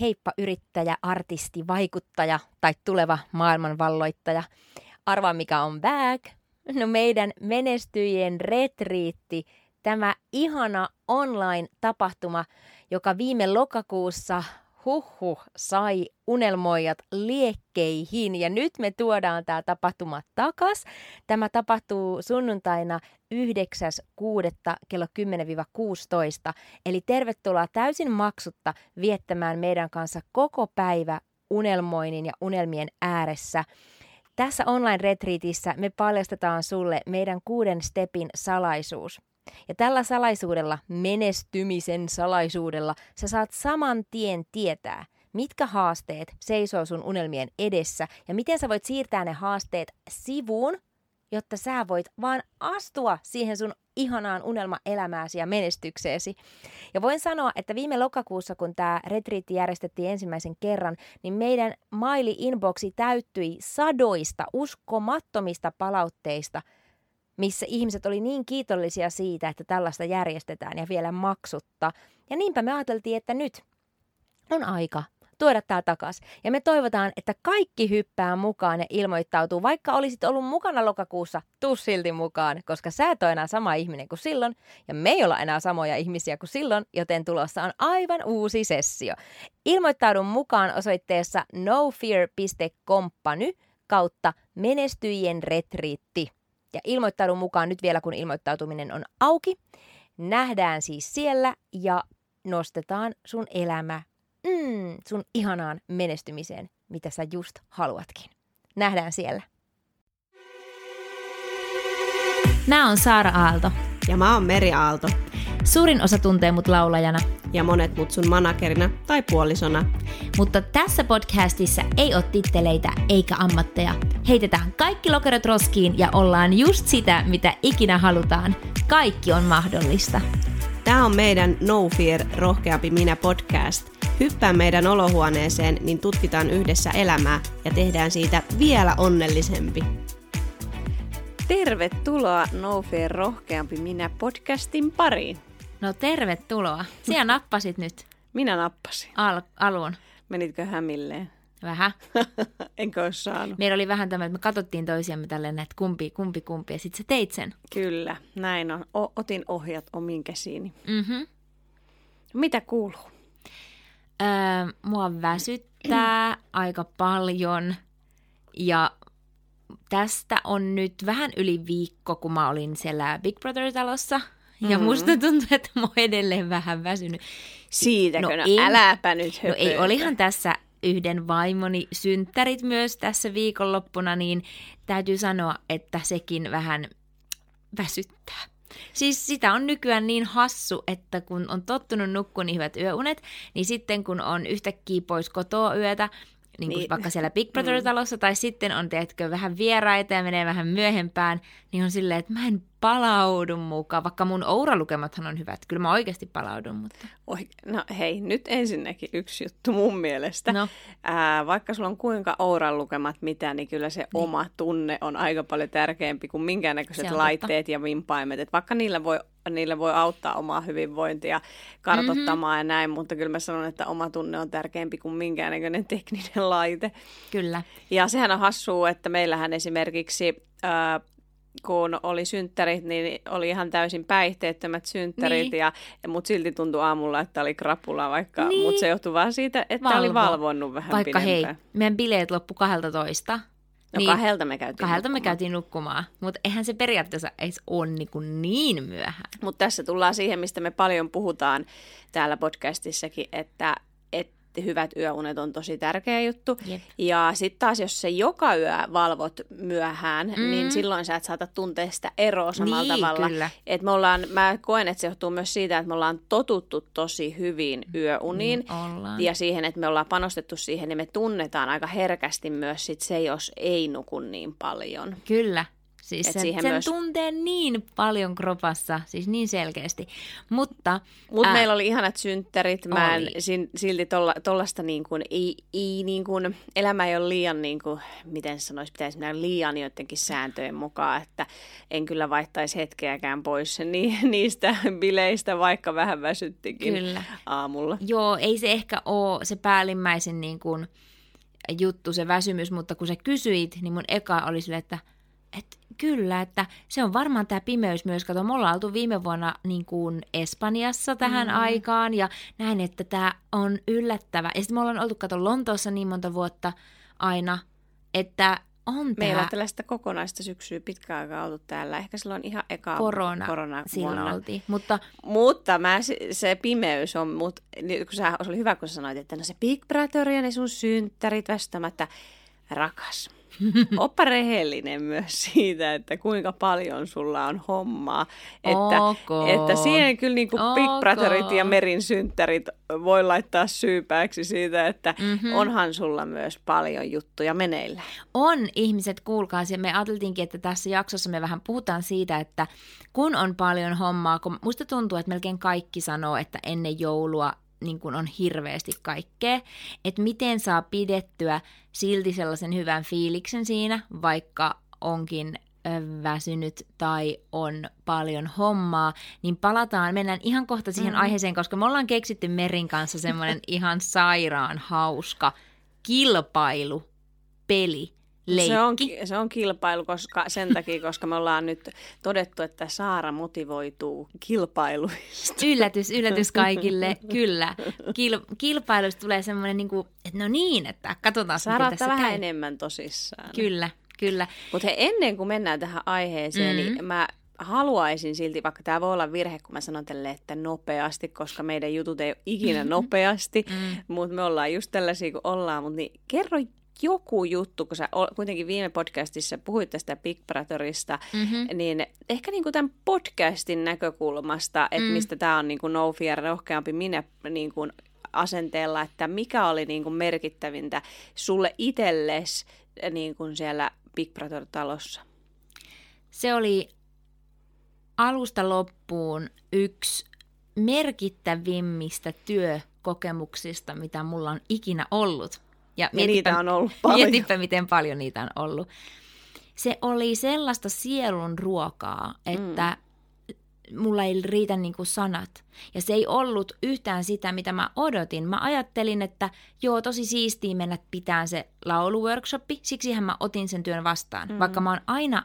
Heippa yrittäjä, artisti, vaikuttaja tai tuleva maailmanvalloittaja. Arvaa mikä on back. No meidän menestyjien retriitti. Tämä ihana online-tapahtuma, joka viime lokakuussa sai unelmoijat liekkeihin. Ja nyt me tuodaan tämä tapahtuma takas. Tämä tapahtuu sunnuntaina 9.6. kello 10-16. Eli tervetuloa täysin maksutta viettämään meidän kanssa koko päivä unelmoinnin ja unelmien ääressä. Tässä online-retriitissä me paljastetaan sulle meidän 6 stepin salaisuus. Ja tällä salaisuudella, menestymisen salaisuudella, sä saat saman tien tietää, mitkä haasteet seisoo sun unelmien edessä ja miten sä voit siirtää ne haasteet sivuun, jotta sä voit vaan astua siihen sun ihanaan unelmaelämääsi ja menestykseesi. Ja voin sanoa, että viime lokakuussa, kun tämä retriitti järjestettiin ensimmäisen kerran, niin meidän maili-inboxi täyttyi sadoista uskomattomista palautteista, missä ihmiset oli niin kiitollisia siitä, että tällaista järjestetään ja vielä maksutta. Ja niinpä me ajateltiin, että nyt on aika tuoda tämä takaisin. Ja me toivotaan, että kaikki hyppää mukaan ja ilmoittautuu. Vaikka olisit ollut mukana lokakuussa, tuu silti mukaan, koska sä et ole enää sama ihminen kuin silloin. Ja me ei olla enää samoja ihmisiä kuin silloin, joten tulossa on aivan uusi sessio. Ilmoittaudu mukaan osoitteessa nofear.company/menestyjienretriitti. Ja ilmoittaudun mukaan nyt vielä, kun ilmoittautuminen on auki. Nähdään siis siellä ja nostetaan sun elämä sun ihanaan menestymiseen, mitä sä just haluatkin. Nähdään siellä. Mä oon Saara Aalto. Ja mä oon Meri Aalto. Suurin osa tuntee mut laulajana. Ja monet mut sun managerina tai puolisona. Mutta tässä podcastissa ei oo titteleitä eikä ammatteja. Heitetään kaikki lokerot roskiin ja ollaan just sitä, mitä ikinä halutaan. Kaikki on mahdollista. Tää on meidän No Fear, rohkeampi minä podcast. Hyppää meidän olohuoneeseen, niin tutkitaan yhdessä elämää ja tehdään siitä vielä onnellisempi. Tervetuloa No Fear, rohkeampi minä podcastin pariin. No tervetuloa. Sinä nappasit nyt. Minä nappasin. Alun. Menitkö hämilleen? Vähän. Enkö ole saanut. Meillä oli vähän tämä, että me katsottiin toisiamme tälleen, että kumpi, ja sitten sä teit sen. Kyllä, näin on. Otin ohjat omiin käsiini. Mm-hmm. Mitä kuuluu? Mua väsyttää aika paljon ja tästä on nyt vähän yli viikko, kun mä olin siellä Big Brother-talossa. Ja musta tuntuu, että mä oon edelleen vähän väsynyt. Siitäkö? No äläpä nyt höpöitä. No ei, olihan tässä yhden vaimoni synttärit myös tässä viikonloppuna, niin täytyy sanoa, että sekin vähän väsyttää. Siis sitä on nykyään niin hassu, että kun on tottunut nukkumaan niin hyvät yöunet, niin sitten kun on yhtäkkiä pois kotoa yötä, niin. Vaikka siellä Big Brother-talossa, tai sitten on, teetkö, vähän vieraita ja menee vähän myöhempään, niin on silleen, että mä en palaudu mukaan, vaikka mun ouralukemathan on hyvät. Kyllä mä oikeasti palaudun, mutta... No hei, nyt ensinnäkin yksi juttu mun mielestä. No. Vaikka sulla on kuinka ouralukemat mitä, niin kyllä se oma tunne on aika paljon tärkeämpi kuin minkäännäköiset laitteet ja vimpaimet. Et vaikka niillä voi auttaa omaa hyvinvointia kartoittamaan ja näin, mutta kyllä mä sanon, että oma tunne on tärkeämpi kuin minkäännäköinen tekninen laite. Kyllä. Ja sehän on hassua, että meillähän esimerkiksi... kun oli synttärit, niin oli ihan täysin päihteettömät synttärit, niin. Mutta silti tuntui aamulla, että oli krapula, vaikka niin. Mutta se johtui vaan siitä, että oli valvonnut vähän vaikka pidempään. Vaikka hei, meidän bileet loppu 12. No niin, 2 me käytiin nukkumaan, mutta eihän se periaatteessa edes ole niin myöhään. Mutta tässä tullaan siihen, mistä me paljon puhutaan täällä podcastissakin, että hyvät yöunet on tosi tärkeä juttu. Jep. Ja sitten taas, jos se joka yö valvot myöhään, niin silloin sä et saata tuntea sitä eroa samalla tavalla. Kyllä. Et me ollaan, mä koen, että se johtuu myös siitä, että me ollaan totuttu tosi hyvin yöuniin. Ja siihen, että me ollaan panostettu siihen, niin me tunnetaan aika herkästi myös sit se, jos ei nuku niin paljon. Kyllä. Siis sen myös tuntee niin paljon kropassa, siis niin selkeästi. Mutta meillä oli ihanat synttärit. Mä en silti tollaista niin kuin, ei niin kuin, elämä ei ole liian, niin kuin, miten sanoisi, pitäisi mennä liian jotenkin sääntöjen mukaan, että en kyllä vaihtaisi hetkeäkään pois niistä bileistä, vaikka vähän väsyttikin kyllä aamulla. Joo, ei se ehkä ole se päällimmäisen niin kuin juttu, se väsymys, mutta kun sä kysyit, niin mun eka oli silleen, että kyllä, että se on varmaan tämä pimeys myös. Kato, me ollaan oltu viime vuonna niin kuin Espanjassa tähän aikaan ja näin, että tämä on yllättävä. Ja sitten me ollaan oltu, kato, Lontoossa niin monta vuotta aina, että on meillä on tällaista kokonaista syksyä pitkään aikaa oltu täällä. Ehkä silloin ihan eka korona silloin oltiin. Mutta se pimeys on, se oli hyvä, kun sanoit, että no se Big Brother ja ne sun synttärit väistämättä, rakas. Oppa rehellinen myös siitä, että kuinka paljon sulla on hommaa. Että siihen kyllä niin kuin Big Brotherit ja Merin synttärit voi laittaa syypääksi siitä, että onhan sulla myös paljon juttuja meneillä. On, ihmiset, kuulkaa. Me ajateltiinkin, että tässä jaksossa me vähän puhutaan siitä, että kun on paljon hommaa, kun musta tuntuu, että melkein kaikki sanoo, että ennen joulua niin kuin on hirveästi kaikkea, että miten saa pidettyä silti sellaisen hyvän fiiliksen siinä, vaikka onkin väsynyt tai on paljon hommaa, niin mennään ihan kohta siihen aiheeseen, koska me ollaan keksitty Merin kanssa semmoinen ihan sairaan hauska kilpailupeli. Se on kilpailu koska me ollaan nyt todettu, että Saara motivoituu kilpailuista. Yllätys kaikille, kyllä. Kilpailusta tulee semmoinen, niin kuin, että no niin, että katsotaan. Saara ottaa vähän enemmän tosissaan. Kyllä. Mutta ennen kuin mennään tähän aiheeseen, niin mä haluaisin silti, vaikka tämä voi olla virhe, kun mä sanon tälle, että nopeasti, koska meidän jutut ei ole ikinä nopeasti, mutta me ollaan just tällaisia kuin ollaan, mutta niin kerro joku juttu, kun sä kuitenkin viime podcastissa puhuit tästä Big Brotherista, niin ehkä niinku tämän podcastin näkökulmasta, että mistä tämä on niinku No Fear, rohkeampi minä niinku asenteella, että mikä oli niinku merkittävintä sulle itsellesi niinku siellä Big Brother-talossa? Se oli alusta loppuun yksi merkittävimmistä työkokemuksista, mitä mulla on ikinä ollut. Ja niitä on ollut paljon. Mietipä, miten paljon niitä on ollut. Se oli sellaista sielun ruokaa, että mulla ei riitä niin kuin sanat. Ja se ei ollut yhtään sitä, mitä mä odotin. Mä ajattelin, että joo, tosi siistiä mennä pitään se lauluworkshoppi. Siksihän mä otin sen työn vastaan. Vaikka mä oon aina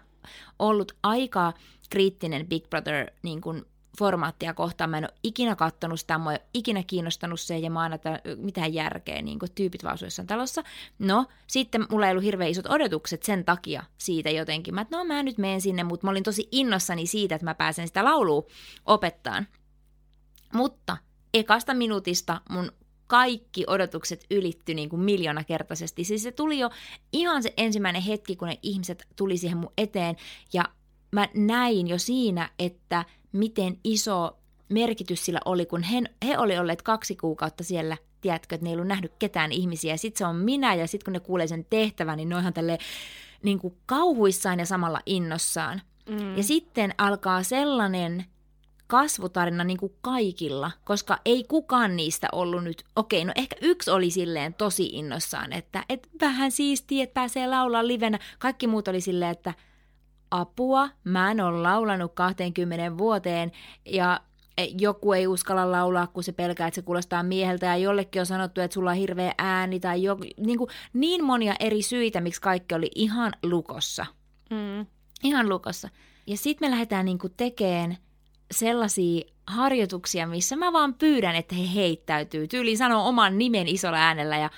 ollut aika kriittinen Big Brother niin kuin formaattia kohtaan. Mä en ole ikinä katsonut sitä, mä en ole ikinä kiinnostanut se ja mä aina mitään järkeä, niin kuin tyypit vaan jossain talossa. No, sitten mulla ei ollut hirveän isot odotukset sen takia siitä jotenkin. Mä nyt menen sinne, mutta mä olin tosi innossani siitä, että mä pääsen sitä laulua opettaan. Mutta ekasta minuutista mun kaikki odotukset ylittyi niin kuin 1,000,000-kertaisesti. Siis se tuli jo ihan se ensimmäinen hetki, kun ne ihmiset tuli siihen mun eteen ja mä näin jo siinä, että miten iso merkitys sillä oli, kun he oli olleet 2 kuukautta siellä, tiedätkö, että ne ei ollut nähnyt ketään ihmisiä. Ja sitten se on minä, ja sitten kun ne kuulee sen tehtävän, niin ne on ihan tälleen niin kuin kauhuissaan ja samalla innossaan. Ja sitten alkaa sellainen kasvutarina niin kuin kaikilla, koska ei kukaan niistä ollut nyt, okei, no ehkä yksi oli silleen tosi innossaan, että et vähän siistiä, että pääsee laulaa livenä. Kaikki muut oli silleen, että apua, mä en ole laulanut 20 vuoteen ja joku ei uskalla laulaa, kun se pelkää, että se kuulostaa mieheltä ja jollekin on sanottu, että sulla on hirveä ääni tai niin monia eri syitä, miksi kaikki oli ihan lukossa. Ihan lukossa. Ja sitten me lähdetään niinku tekemään sellaisia harjoituksia, missä mä vaan pyydän, että he heittäytyy. Tyyliin sanoo oman nimen isolla äänellä ja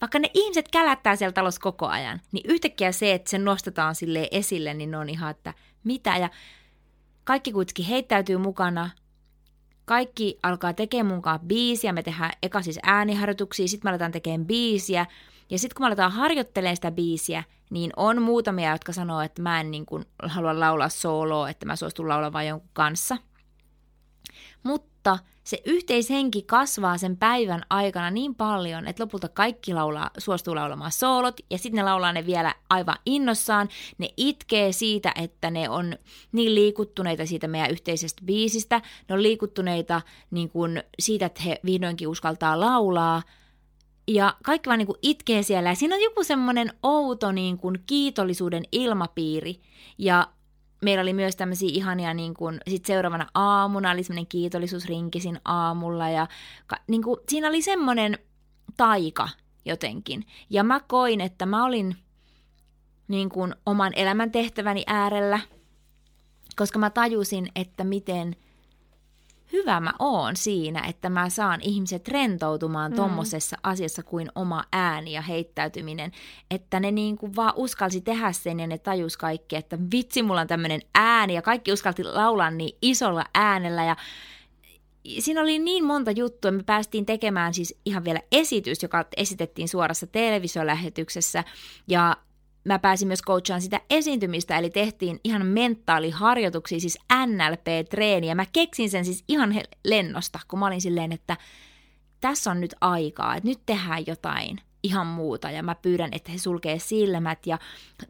vaikka ne ihmiset kälättää siellä talossa koko ajan, niin yhtäkkiä se, että se nostetaan silleen esille, niin on ihan, että mitä. Ja kaikki kuitenkin heittäytyy mukana. Kaikki alkaa tekemään munkaan biisiä. Me tehdään eka siis ääniharjoituksia, sitten me aletaan tekemään biisiä. Ja sitten kun me aletaan harjoittelemaan sitä biisiä, niin on muutamia, jotka sanoo, että mä en niin kuin halua laulaa soloa, että mä suostun laulaa vaan jonkun kanssa. Mutta se yhteishenki kasvaa sen päivän aikana niin paljon, että lopulta kaikki suostuu laulamaan soolot, ja sitten ne laulaa ne vielä aivan innossaan. Ne itkee siitä, että ne on niin liikuttuneita siitä meidän yhteisestä biisistä, ne on liikuttuneita niin kun siitä, että he vihdoinkin uskaltaa laulaa. Ja kaikki vaan niin kuin itkee siellä, ja siinä on joku semmoinen outo niin kuin kiitollisuuden ilmapiiri. Ja meillä oli myös tämmöisiä ihania, niin kuin, sit seuraavana aamuna oli semmoinen kiitollisuusrinki siinä aamulla, ja niin kuin, siinä oli semmoinen taika jotenkin. Ja mä koin, että mä olin niin kuin oman elämäntehtäväni äärellä, koska mä tajusin, että miten hyvä mä oon siinä, että mä saan ihmiset rentoutumaan tommosessa asiassa kuin oma ääni ja heittäytyminen. Että ne niin kuin vaan uskalsi tehdä sen ja ne tajus kaikki, että vitsi, mulla on tämmönen ääni, ja kaikki uskalti laulaa niin isolla äänellä. Ja siinä oli niin monta juttua. Me päästiin tekemään siis ihan vielä esitys, joka esitettiin suorassa televisiolähetyksessä, ja mä pääsin myös coachaan sitä esiintymistä, eli tehtiin ihan mentaaliharjoituksia, siis NLP-treeniä. Mä keksin sen siis ihan lennosta, kun mä olin silleen, että tässä on nyt aikaa, että nyt tehdään jotain ihan muuta. Ja mä pyydän, että he sulkee silmät ja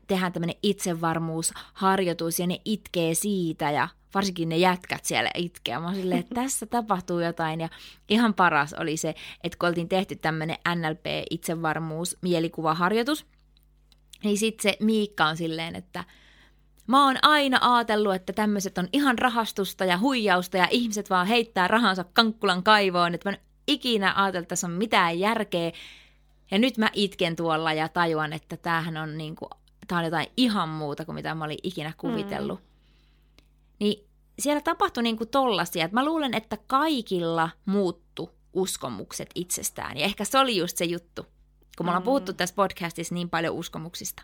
tehdään tämmöinen itsevarmuusharjoitus, ja ne itkee siitä, ja varsinkin ne jätkät siellä itkee. Mä oon silleen, että tässä tapahtuu jotain, ja ihan paras oli se, että kun oltiin tehty tämmöinen NLP-itsevarmuus-mielikuvaharjoitus, niin sitten se Miikka on silleen, että mä oon aina ajatellut, että tämmöiset on ihan rahastusta ja huijausta ja ihmiset vaan heittää rahansa kankkulan kaivoon, että mä en ikinä ajatellut, että tässä on mitään järkeä. Ja nyt mä itken tuolla ja tajuan, että tämähän on, niinku, tää on jotain ihan muuta kuin mitä mä olin ikinä kuvitellut. Niin siellä tapahtui niinku tollasia, että mä luulen, että kaikilla muuttu uskomukset itsestään. Ja ehkä se oli just se juttu. Kun me ollaan puhuttu tässä podcastissa niin paljon uskomuksista,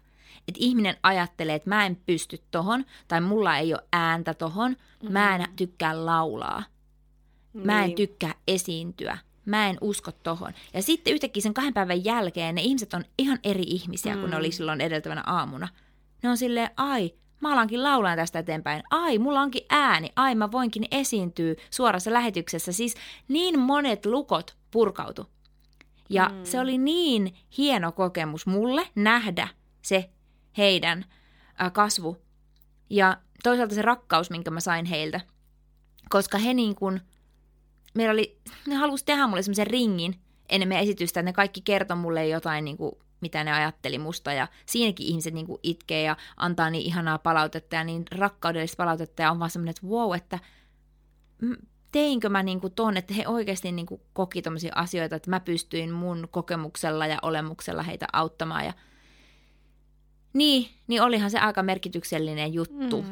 että ihminen ajattelee, että mä en pysty tohon, tai mulla ei ole ääntä tohon, mä en tykkää laulaa, mä en tykkää esiintyä, mä en usko tohon. Ja sitten yhtäkkiä sen 2 päivän jälkeen ne ihmiset on ihan eri ihmisiä kuin ne oli silloin edeltävänä aamuna. Ne on silleen, ai, mä alankin laulaa tästä eteenpäin, ai, mulla onkin ääni, ai, mä voinkin esiintyä suorassa lähetyksessä. Siis niin monet lukot purkautu. Ja se oli niin hieno kokemus mulle nähdä se heidän kasvu ja toisaalta se rakkaus, minkä mä sain heiltä. Koska he niin kuin, ne halusi tehdä mulle semmoisen ringin ennen meidän esitystä, että ne kaikki kertoi mulle jotain, niin kuin, mitä ne ajatteli musta. Ja siinäkin ihmiset niin kuin itkee ja antaa niin ihanaa palautetta ja niin rakkaudellista palautetta. Ja on vaan semmoinen, että wow, että teinkö mä niin kuin ton, että he oikeasti niin kuin koki tommosia asioita, että mä pystyin mun kokemuksella ja olemuksella heitä auttamaan. Ja niin olihan se aika merkityksellinen juttu.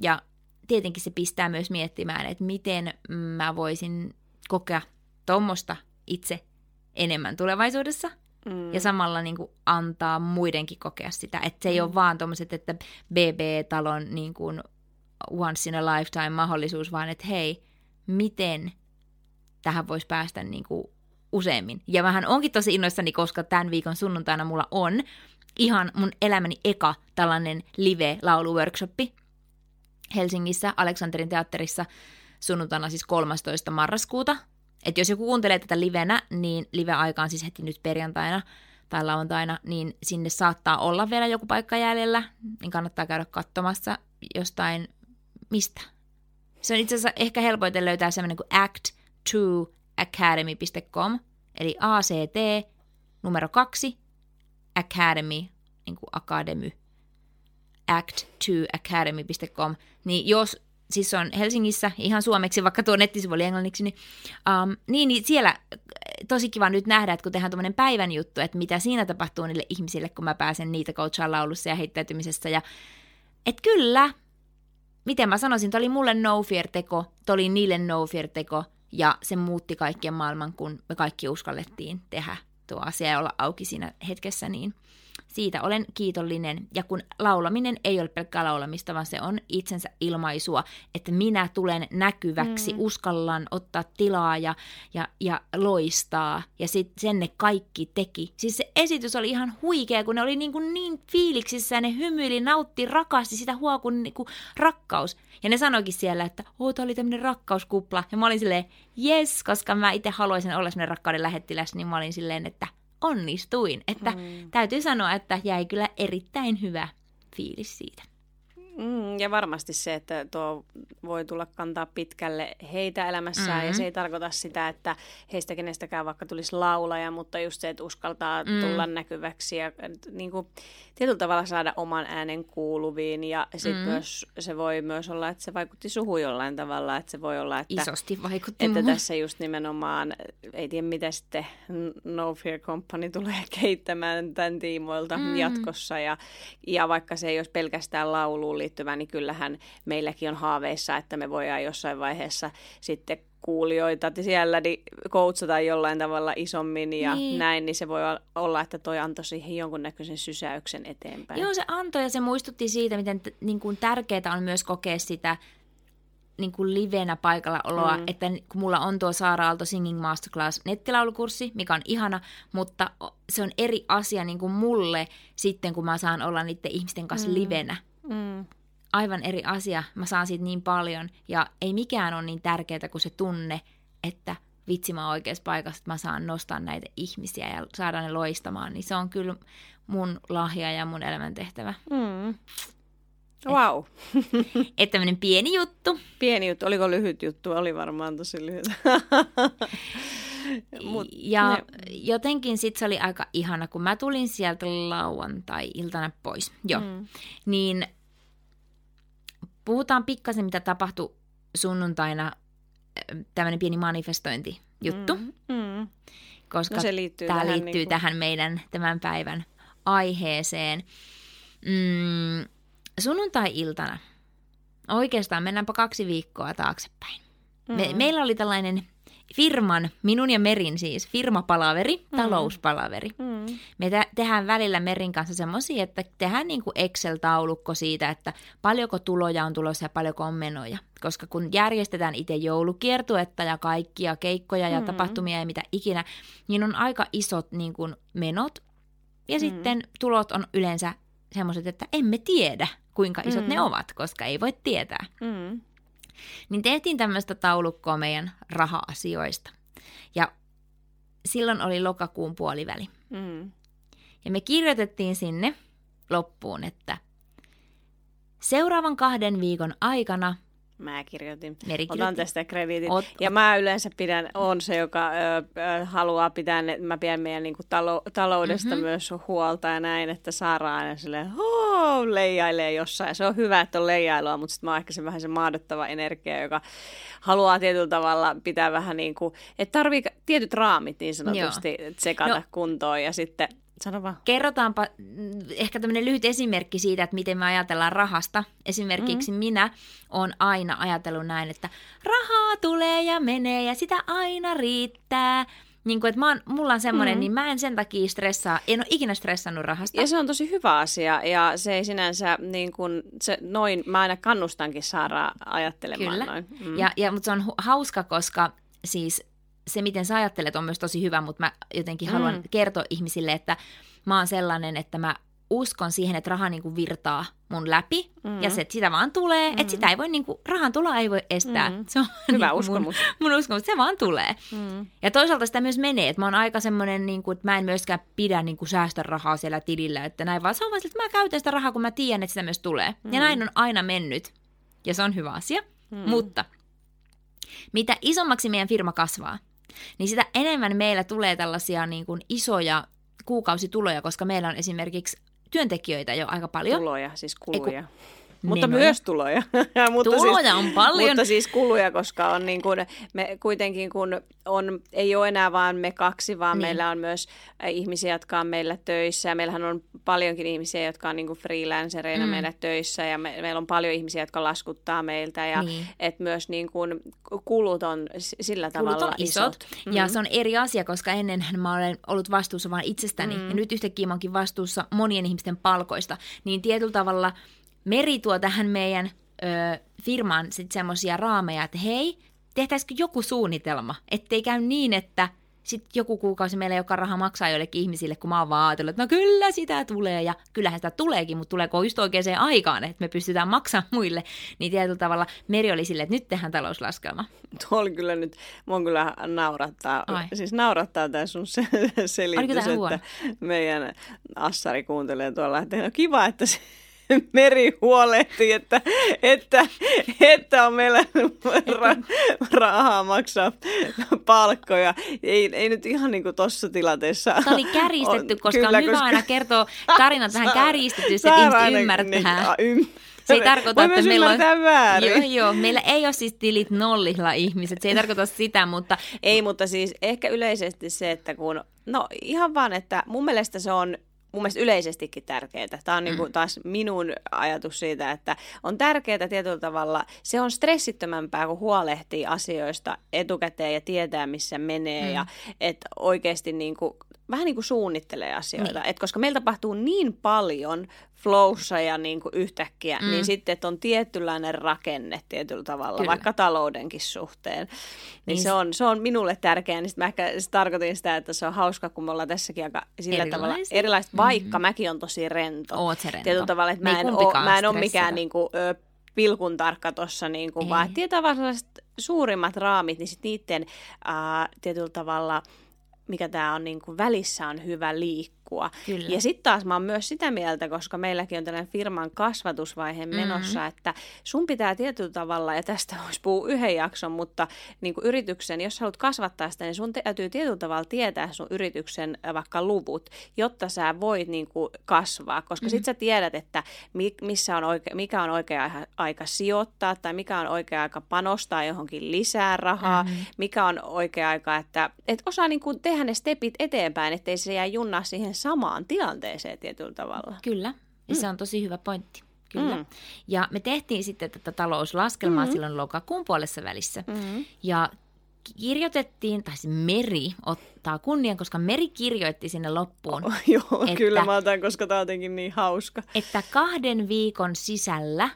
Ja tietenkin se pistää myös miettimään, että miten mä voisin kokea tommosta itse enemmän tulevaisuudessa. Ja samalla niin kuin antaa muidenkin kokea sitä. Että se ei ole vaan tommoset, että BB-talon niin kuin once in a lifetime mahdollisuus, vaan että hei, miten tähän voisi päästä niin kuin useammin. Ja mähän onkin tosi innoissani, koska tämän viikon sunnuntaina mulla on ihan mun elämäni eka tällainen live-lauluworkshoppi Helsingissä, Aleksanterin teatterissa sunnuntaina siis 13. marraskuuta. Että jos joku kuuntelee tätä livenä, niin live-aikaan siis heti nyt perjantaina tai lauantaina, niin sinne saattaa olla vielä joku paikka jäljellä, niin kannattaa käydä katsomassa jostain mistä. Se on itse asiassa ehkä helpoiten löytää semmoinen kuin act2academy.com, eli ACT 2, academy, niin kuin academy, act2academy.com. Niin jos, siis on Helsingissä, ihan suomeksi, vaikka tuo nettisivu oli englanniksi, niin siellä tosi kiva nyt nähdä, että kun tehdään tuommoinen päivän juttu, että mitä siinä tapahtuu niille ihmisille, kun mä pääsen niitä coachaan laulussa ja heittäytymisessä. Ja, et kyllä, miten mä sanoisin, toi oli mulle No Fear-teko, toi oli niille No Fear-teko, ja se muutti kaikkien maailman, kun me kaikki uskallettiin tehdä tuo asia ja olla auki siinä hetkessä. Niin Siitä olen kiitollinen, ja kun laulaminen ei ole pelkkää laulamista, vaan se on itsensä ilmaisua, että minä tulen näkyväksi, uskallan ottaa tilaa ja loistaa, ja sen ne kaikki teki. Siis se esitys oli ihan huikea, kun ne oli niin fiiliksissä, ja ne hymyili, nautti, rakasti sitä huokun rakkaus. Ja ne sanoikin siellä, että tämä oli tämmöinen rakkauskupla, ja mä olin silleen, jes, koska mä itse haluaisin olla semmoinen rakkauden lähettiläs, niin mä olin silleen, että onnistuin. Että täytyy sanoa, että jäi kyllä erittäin hyvä fiilis siitä. Ja varmasti se, että tuo voi tulla kantaa pitkälle heitä elämässään, ja se ei tarkoita sitä, että heistä kenestäkään vaikka tulisi laulaja, mutta just se, että uskaltaa tulla näkyväksi ja niin kuin tietyllä tavalla saada oman äänen kuuluviin, ja sitten myös se voi myös olla, että se vaikutti suhu jollain tavalla, että se voi olla, että isosti vaikutti että muun. Tässä just nimenomaan, ei tiedä mitä sitten No Fear Company tulee kehittämään tämän tiimoilta jatkossa, ja vaikka se ei olisi pelkästään lauluun liittyvä, niin kyllähän meilläkin on haaveissa, että me voidaan jossain vaiheessa sitten kuulijoita siellä niin koutsata jollain tavalla isommin ja näin, niin se voi olla, että toi antoi siihen jonkunnäköisen sysäyksen eteenpäin. Joo, se antoi, ja se muistutti siitä, miten tärkeää on myös kokea sitä livenä paikalla oloa, että kun mulla on tuo Saara Aalto Singing Masterclass nettilaulukurssi, mikä on ihana, mutta se on eri asia mulle sitten, kun mä saan olla niiden ihmisten kanssa livenä. Aivan eri asia. Mä saan siitä niin paljon, ja ei mikään ole niin tärkeää kuin se tunne, että vitsi mä oon oikeassa paikassa, että mä saan nostaa näitä ihmisiä ja saada ne loistamaan. Niin se on kyllä mun lahja ja mun elämäntehtävä. Wow. Että tämmöinen pieni juttu. Pieni juttu. Oliko lyhyt juttu? Oli varmaan tosi lyhyt. Jotenkin sitten se oli aika ihana, kun mä tulin sieltä lauantai-iltana pois. Joo. Niin puhutaan pikkasen, mitä tapahtui sunnuntaina, tämmöinen pieni manifestointijuttu, koska no se liittyy tämä liittyy tähän meidän tämän päivän aiheeseen. Sunnuntai-iltana, oikeastaan mennäänpä 2 viikkoa taaksepäin. Meillä oli tällainen firman, minun ja Merin siis, firmapalaveri, talouspalaveri. Me tehdään välillä Merin kanssa semmoisia, että tehdään niin kuin Excel-taulukko siitä, että paljonko tuloja on tulossa ja paljonko on menoja. Koska kun järjestetään itse joulukiertuetta ja kaikkia keikkoja ja tapahtumia ja mitä ikinä, niin on aika isot niin kuin menot. Ja sitten tulot on yleensä semmoiset, että emme tiedä, kuinka isot ne ovat, koska ei voi tietää. Niin tehtiin tämmöistä taulukkoa meidän raha-asioista. Ja silloin oli lokakuun puoliväli. Ja me kirjoitettiin sinne loppuun, että seuraavan 2 viikon aikana... Mä kirjoitin. Otan tästä krediitin. Ja mä yleensä on se, joka haluaa pitää, mä pidän meidän niin kuin taloudesta myös huolta ja näin, että Saara aina silleen leijailee jossain. Se on hyvä, että on leijailua, mutta sitten mä oon ehkä vähän se maadottava energia, joka haluaa tietyllä tavalla pitää vähän niin kuin, että tarvii tietyt raamit niin sanotusti tsekata kuntoon ja sitten... Sano vaan. Kerrotaanpa ehkä tämmöinen lyhyt esimerkki siitä, että miten me ajatellaan rahasta. Esimerkiksi minä olen aina ajatellut näin, että rahaa tulee ja menee ja sitä aina riittää. Niin kuin, että mulla on semmoinen, niin mä en sen takia stressaa, en ole ikinä stressannut rahasta. Ja se on tosi hyvä asia, ja se ei sinänsä niin kuin, se noin, mä aina kannustankin Saaraa ajattelemaan kyllä. Noin. Ja, mutta se on hauska, koska siis... Se, miten sä ajattelet, on myös tosi hyvä, mutta mä jotenkin haluan kertoa ihmisille, että mä oon sellainen, että mä uskon siihen, että raha niinku virtaa mun läpi, ja se, että sitä vaan tulee, että sitä ei voi, niinku, rahan tuloa ei voi estää. Se on hyvä niinku uskomus. Mun uskomus, se vaan tulee. Ja toisaalta sitä myös menee, että mä oon aika semmoinen, niinku, että mä en myöskään pidä niinku, säästä rahaa siellä tilillä, että näin vaan se on vaan sillä, että mä käytän sitä rahaa, kun mä tiedän, että sitä myös tulee. Ja näin on aina mennyt, ja se on hyvä asia, mutta mitä isommaksi meidän firma kasvaa, niin sitä enemmän meillä tulee tällaisia niin kuin isoja kuukausituloja, koska meillä on esimerkiksi työntekijöitä jo aika paljon. Tuloja, siis kuluja. Mutta menoja. Myös tuloja. Tuloja on paljon. Mutta siis kuluja, koska on niin kuin, me kuitenkin kun on, ei ole enää vaan me kaksi, vaan niin. Meillä on myös ihmisiä, jotka on meillä töissä. Meillähän on paljonkin ihmisiä, jotka on niin kuin freelancereina meillä töissä ja meillä on paljon ihmisiä, jotka laskuttaa meiltä. Ja niin. Et myös niin kuin kulut on sillä tavalla kulut on isot. Mm-hmm. Ja se on eri asia, koska ennenhän mä olen ollut vastuussa vaan itsestäni. Mm-hmm. Ja nyt yhtäkkiä mä oonkin vastuussa monien ihmisten palkoista. Niin tietyllä tavalla Meri tuo tähän meidän firmaan sitten semmoisia raameja, että hei, tehtäisikö joku suunnitelma, ettei käy niin, että sitten joku kuukausi meillä joka raha maksaa joillekin ihmisille, kun mä oon vaan ajatellut, että no kyllä sitä tulee ja kyllähän sitä tuleekin, mutta tuleeko just oikeaan aikaan, että me pystytään maksamaan muille, niin tietyllä tavalla Meri oli silleen, että nyt tehdään talouslaskelma. Tuo oli kyllä nyt, mun kyllä naurattaa, siis naurattaa tämä sun selitys, että meidän assari kuuntelee tuolla, että no kiva, että se Meri huolehtii, että on meillä rahaa maksaa palkkoja. Ei nyt ihan niin kuin tuossa tilanteessa. Tämä oli kärjistetty, koska kyllä, on hyvä aina kertoa tarinat vähän kärjistetysti, että ihmiset ymmärtää. Se ei tarkoita, että meillä on väärin. Joo, meillä ei ole siis tilit nollilla ihmiset. Se ei tarkoita sitä, mutta ei, mutta siis ehkä yleisesti se, että kun no ihan vaan, että mun mielestä se on mun mielestä yleisestikin tärkeää. Tämä on niin kuin taas minun ajatus siitä, että on tärkeää tietyllä tavalla, se on stressittömämpää, kun huolehtii asioista etukäteen ja tietää, missä menee ja että oikeasti niin kuin, vähän niin kuin suunnittelee asioita. Niin. Et koska meillä tapahtuu niin paljon flowssa ja niin kuin yhtäkkiä, niin sitten että on tietynlainen rakenne tietyllä tavalla, kyllä, vaikka taloudenkin suhteen. Niin se on minulle tärkeää, niin sit mä ehkä tarkoitin sitä, että se on hauska, kun me ollaan tässäkin aika sillä tavalla erilaiset, vaikka mäkin on tosi rento. Oot se rento. Tietyllä tavalla, että mä en ole mikään niin kuin pilkun tarkka tuossa, niin kuin, vaan tietää vaan sellaiset suurimmat raamit, niin sitten niiden tietyllä tavalla, mikä tämä on, niin kuin välissä on hyvä liikkua. Kyllä. Ja sitten taas mä oon myös sitä mieltä, koska meilläkin on tällainen firman kasvatusvaihe menossa, että sun pitää tietyllä tavalla, ja tästä voisi puhua yhden jakson, mutta niin kuin yrityksen, jos haluat kasvattaa sitä, niin sun täytyy tietyllä tavalla tietää sun yrityksen vaikka luvut, jotta sä voit niin kuin kasvaa, koska sit sä tiedät, että mikä on oikea aika sijoittaa, tai mikä on oikea aika panostaa johonkin lisää rahaa, mikä on oikea aika, että et osaa niin kuin tehdä ne stepit eteenpäin, ettei se jää junnaa siihen samaan tilanteeseen tietyllä tavalla. Kyllä, ja se on tosi hyvä pointti. Kyllä. Ja me tehtiin sitten tätä talouslaskelmaa silloin lokakuun puolessa välissä. Ja kirjoitettiin, tai Meri ottaa kunnian, koska Meri kirjoitti sinne loppuun. Joo, että, kyllä mä otan, koska tämä on jotenkin niin hauska. Että 2 viikon sisällä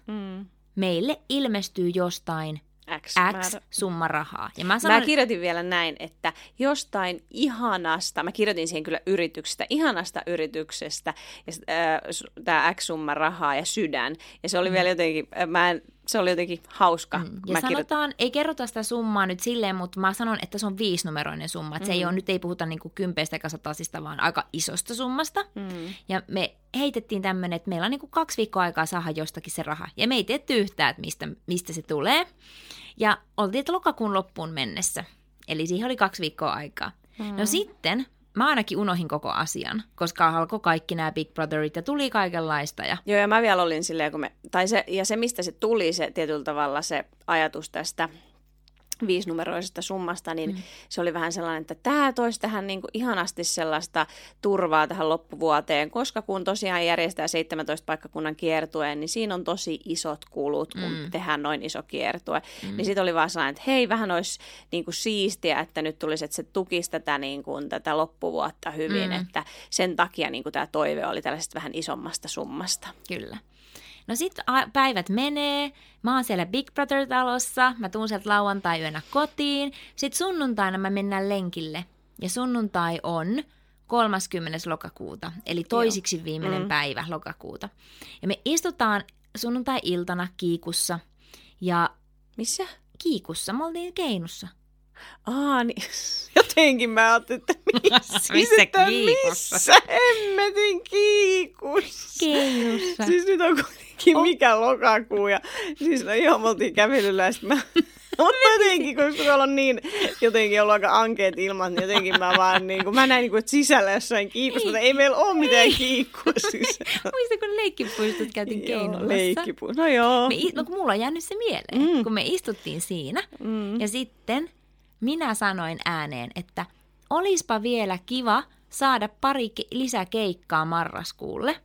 meille ilmestyy jostain X summa rahaa. Ja mä kirjoitin vielä näin, että jostain ihanasta, mä kirjoitin siihen kyllä yrityksestä, ihanasta yrityksestä, tämä X summa rahaa ja sydän. Ja se oli vielä jotenkin, se oli jotenkin hauska. Ja sanotaan, ei kerrota sitä summaa nyt silleen, mutta mä sanon, että se on 5-numeroinen summa. Että se ei ole, nyt ei puhuta niin kuin 10 ja 100, vaan aika isosta summasta. Ja me heitettiin tämmöinen, että meillä on niin kuin 2 viikkoa aikaa saada jostakin se raha. Ja me ei tiedä yhtään, että mistä se tulee. Ja oltiin, että lokakuun loppuun mennessä. Eli siihen oli 2 viikkoa aikaa. No sitten mä ainakin unohin koko asian, koska alkoi kaikki nämä Big Brotherit ja tuli kaikenlaista. Joo, ja mä vielä olin silleen, kun se mistä se tuli se tietyllä tavalla se ajatus tästä 5-numeroisesta summasta, niin se oli vähän sellainen, että tämä toisi tähän niin kuin ihanasti sellaista turvaa tähän loppuvuoteen, koska kun tosiaan järjestää 17 paikkakunnan kiertueen, niin siinä on tosi isot kulut, kun tehdään noin iso kiertue. Niin sitten oli vaan sellainen, että hei, vähän olisi niin kuin siistiä, että nyt tulisi, että se tukisi tätä, niin kuin, tätä loppuvuotta hyvin, että sen takia niin kuin tämä toive oli tällaisesta vähän isommasta summasta. Kyllä. No sitten päivät menee, mä oon siellä Big Brother-talossa, mä tuun sieltä lauantai-yönä kotiin, sitten sunnuntaina mä mennään lenkille ja sunnuntai on 30. lokakuuta, eli toisiksi viimeinen päivä lokakuuta. Ja me istutaan sunnuntai-iltana kiikussa ja missä? Kiikussa, me oltiin keinussa. Niin. Jotenkin mä ajattelin, että missä hemmetin kiikussa. Keinussa. Siis nyt on kuitenkin mikä lokakuu. Ja siis no joo, me oltiin kävelyllä ja sitten mä Mutta jotenkin, kun sulla on niin, jotenkin ollut aika ankeet ilmat, niin jotenkin mä vaan niin kuin, mä näin niin kuin, että sisällä jossain kiikkusta, mutta ei meillä ole mitään kiikkua sisällä. Muista, kun leikkipuistot käytiin Keinolassa. Leikkipuistot, no joo. No kun mulla on jäänyt se mieleen, kun me istuttiin siinä ja sitten minä sanoin ääneen, että olispa vielä kiva saada pari lisäkeikkaa marraskuulle.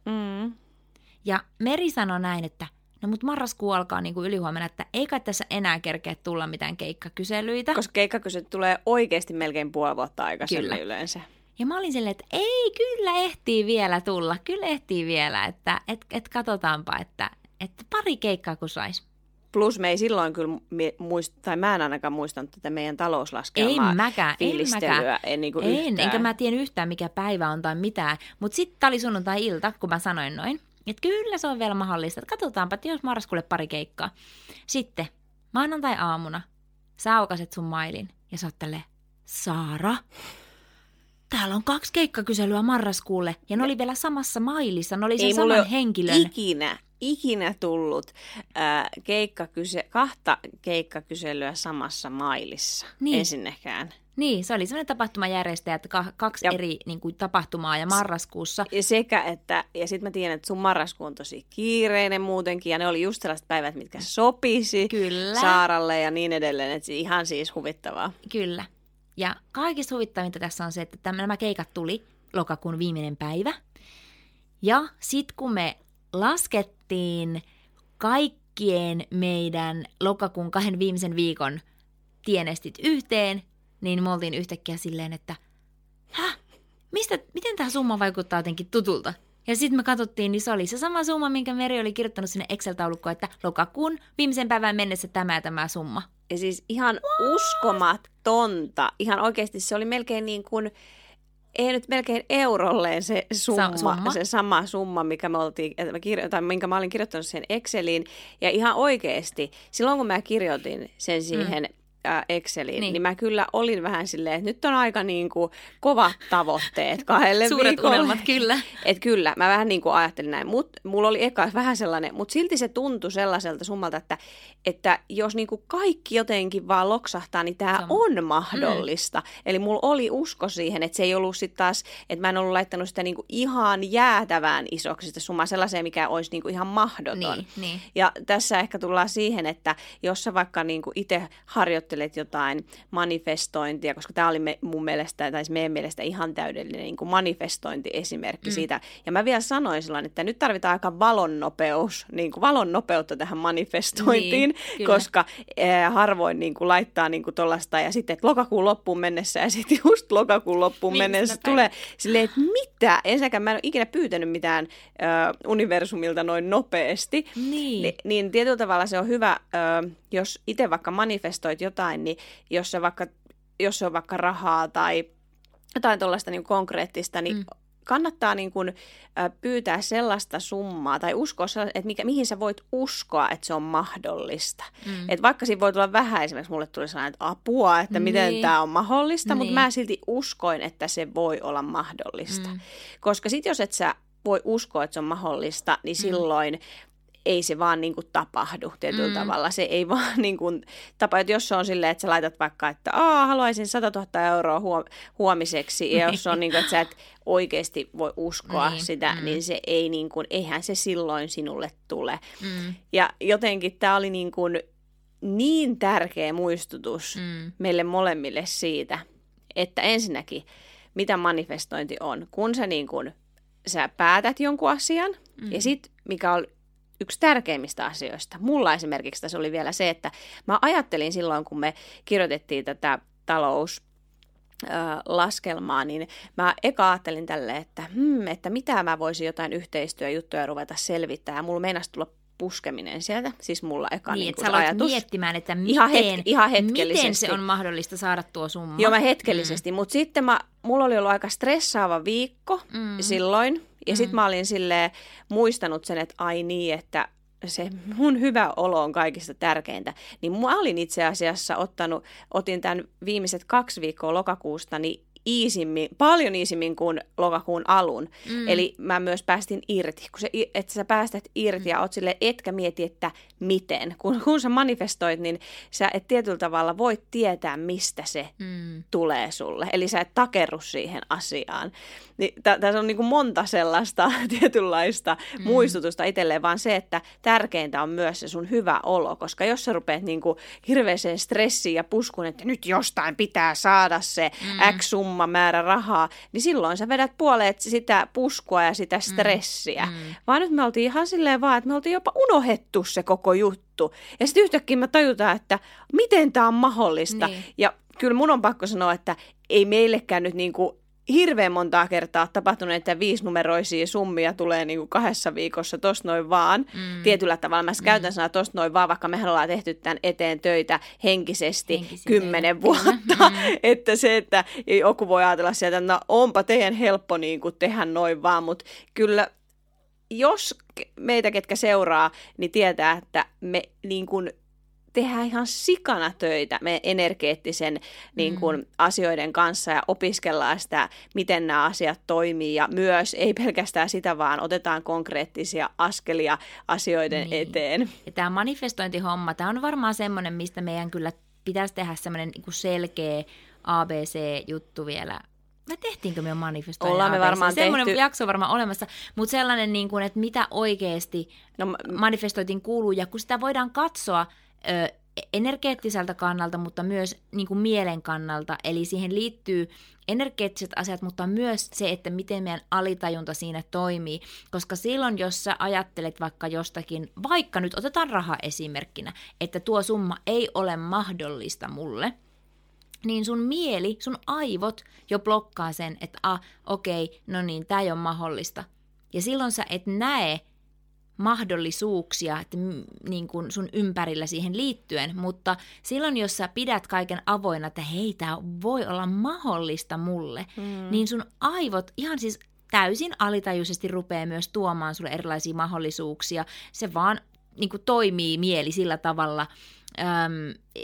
Ja Meri sanoi näin, että no mut marraskuu alkaa niin kuin ylihuomenna, että ei kai tässä enää kerkeä tulla mitään keikkakyselyitä. Koska keikkakyselyt tulee oikeasti melkein puoli vuotta aikaisemmin kyllä. Yleensä. Ja mä olin silleen, että ei, kyllä ehtii vielä tulla, kyllä ehtii vielä, että katsotaanpa, että pari keikkaa kun sais. Plus me ei silloin kyllä muista, tai mä en ainakaan muistanut tätä meidän talouslaskelmaa fiilistelyä. En, enkä mä tiedä yhtään mikä päivä on tai mitään, mutta sitten tää oli sunnuntai-ilta, kun mä sanoin noin. Että kyllä se on vielä mahdollista, että katsotaanpa, että jos marraskuulle pari keikkaa. Sitten maanantai-aamuna sä aukaset sun mailin ja sä oot tälleen, Saara, täällä on 2 keikkakyselyä marraskuulle. Ja ne oli vielä samassa mailissa, ne oli sen saman henkilön. Ikinä tullut kahta keikkakyselyä samassa mailissa niin. Ensinnäkään. Niin, se oli sellainen tapahtumajärjestäjä, että 2 ja, eri niin kuin, tapahtumaa ja marraskuussa. Ja sitten mä tiedän, että sun marraskuu on tosi kiireinen muutenkin, ja ne oli just sellaiset päivät, mitkä sopisi kyllä. Saaralle ja niin edelleen, että ihan siis huvittavaa. Kyllä, ja kaikista huvittavinta tässä on se, että nämä keikat tuli lokakuun viimeinen päivä, ja sitten kun me laskettiin kaikkien meidän lokakuun 2 viimeisen viikon tienestit yhteen, niin me oltiin yhtäkkiä silleen, että miten tämä summa vaikuttaa jotenkin tutulta? Ja sitten me katsottiin, niin se oli se sama summa, minkä Meri oli kirjoittanut sinne Excel-taulukkoon, että lokakuun viimeisen päivän mennessä tämä summa. Ja siis ihan uskomatonta. Ihan oikeasti se oli melkein niin kuin, ei nyt melkein eurolleen se summa. Se sama summa, mikä me oltiin, tai minkä mä olin kirjoittanut sen Exceliin. Ja ihan oikeasti, silloin kun mä kirjoitin sen siihen Exceliin, niin mä kyllä olin vähän silleen, että nyt on aika niin kuin kovat tavoitteet 2 suuret viikolle. Unelmat, kyllä. Että kyllä, mä vähän niin kuin ajattelin näin, mutta mulla oli eka vähän sellainen, mutta silti se tuntui sellaiselta summalta, että jos niin kuin kaikki jotenkin vaan loksahtaa, niin tämä on mahdollista. Eli mulla oli usko siihen, että se ei ollut sitten taas, että mä en ollut laittanut sitä niin kuin ihan jäätävään isoksi sitä summaa, sellaiseen, mikä olisi niin kuin ihan mahdoton. Niin. Ja tässä ehkä tullaan siihen, että jos sä vaikka niin kuin itse harjoittelet jotain manifestointia, koska tämä oli meidän mielestä ihan täydellinen niin kuin manifestointiesimerkki siitä. Ja mä vielä sanoin silloin, että nyt tarvitaan aika valonnopeutta tähän manifestointiin, niin, koska harvoin niin kuin laittaa niin kuin tollaista ja sitten lokakuun loppuun mennessä ja sitten just lokakuun loppuun mennessä tulee silleen, että mitä? Ensinnäkään mä en ole ikinä pyytänyt mitään universumilta noin nopeasti. Niin tietyllä tavalla se on hyvä, jos itse vaikka manifestoit jotain, niin jos on vaikka rahaa tai jotain tuollaista niin konkreettista, niin kannattaa niin kuin pyytää sellaista summaa tai uskoa, että mihin sä voit uskoa, että se on mahdollista. Että vaikka siinä voi tulla vähän, esimerkiksi mulle tuli sellainen, että apua, että miten tämä on mahdollista, mutta mä silti uskoin, että se voi olla mahdollista. Koska sitten jos et sä voi uskoa, että se on mahdollista, niin silloin ei se vaan niin kuin tapahdu tietyllä tavalla. Se ei vaan niin kuin tapahdu. Että jos se on silleen, että sä laitat vaikka, että haluaisin 100 000 euroa huomiseksi, ja jos on niin kuin, että sä et oikeasti voi uskoa sitä, niin se ei niin kuin, eihän se silloin sinulle tule. Ja jotenkin tämä oli niin tärkeä muistutus meille molemmille siitä, että ensinnäkin, mitä manifestointi on. Kun sä, niin kuin, sä päätät jonkun asian, ja sitten mikä on yksi tärkeimmistä asioista. Mulla esimerkiksi tässä oli vielä se, että mä ajattelin silloin, kun me kirjoitettiin tätä talouslaskelmaa, niin mä eka ajattelin tälle, että mitä mä voisin jotain yhteistyöjuttuja ruveta selvittämään. Ja mulla meinasi tulla puskeminen sieltä, siis mulla eka niin, että sä ajatus. Miettimään, että miten se on mahdollista saada tuo summa. Joo, mä hetkellisesti, mutta sitten mulla oli ollut aika stressaava viikko silloin. Ja sitten mä olin silleen muistanut sen, että ai niin, että se mun hyvä olo on kaikista tärkeintä. Niin mä olin itse asiassa otin tämän viimeiset 2 viikkoa lokakuusta niin iisimmin, paljon iisimmin kuin lokakuun alun. Eli mä myös päästin irti. Kun että sä päästät irti ja oot silleen, etkä mieti, että miten. Kun sä manifestoit, niin sä et tietyllä tavalla voi tietää, mistä se tulee sulle. Eli sä et takerru siihen asiaan. Niin, tässä on niin kuin monta sellaista tietynlaista muistutusta itselleen, vaan se, että tärkeintä on myös se sun hyvä olo. Koska jos sä rupeat niin kuin hirveäseen stressiin ja puskuun, että nyt jostain pitää saada se X-summa, määrä rahaa, niin silloin sä vedät puoleet sitä puskua ja sitä stressiä. Vaan nyt me oltiin ihan silleen vaan, että me oltiin jopa unohdettu se koko juttu. Ja sitten yhtäkkiä me tajutaan, että miten tää on mahdollista. Niin. Ja kyllä mun on pakko sanoa, että ei meillekään nyt niinku hirveän montaa kertaa tapahtunut, että 5-numeroisia summia tulee niinku 2 viikossa tosta noin vaan. Tietyllä tavalla mä käytän sanaa tosta noin vaan, vaikka mehän ollaan tehty tämän eteen töitä henkisesti 10 vuotta. Että se, että joku voi ajatella sieltä, että no onpa teidän helppo niinku tehdä noin vaan, mutta kyllä jos meitä, ketkä seuraa, niin tietää, että me niin kuin tehdään ihan sikana töitä meidän energeettisen niin kuin, asioiden kanssa ja opiskellaan sitä, miten nämä asiat toimii. Ja myös, ei pelkästään sitä, vaan otetaan konkreettisia askelia asioiden eteen. Ja tämä manifestointihomma, tämä on varmaan semmoinen, mistä meidän kyllä pitäisi tehdä semmoinen niin kuin selkeä ABC-juttu vielä. Me tehtiinkö me manifestointia? Ollaan me varmaan tehty. Semmoinen jakso on varmaan olemassa, mutta sellainen, niin kuin, että mitä oikeasti manifestointiin kuuluu ja kun sitä voidaan katsoa energeettiseltä kannalta, mutta myös niin kuin mielen kannalta. Eli siihen liittyy energeettiset asiat, mutta myös se, että miten meidän alitajunta siinä toimii. Koska silloin, jos sä ajattelet vaikka jostakin, vaikka nyt otetaan raha esimerkkinä, että tuo summa ei ole mahdollista mulle, niin sun mieli, sun aivot jo blokkaa sen, että tää ei ole mahdollista. Ja silloin sä et näe mahdollisuuksia että, niin kuin sun ympärillä siihen liittyen, mutta silloin, jos sä pidät kaiken avoinna, että hei, tää voi olla mahdollista mulle, niin sun aivot ihan siis täysin alitajuisesti rupeaa myös tuomaan sulle erilaisia mahdollisuuksia. Se vaan niin kuin toimii mieli sillä tavalla.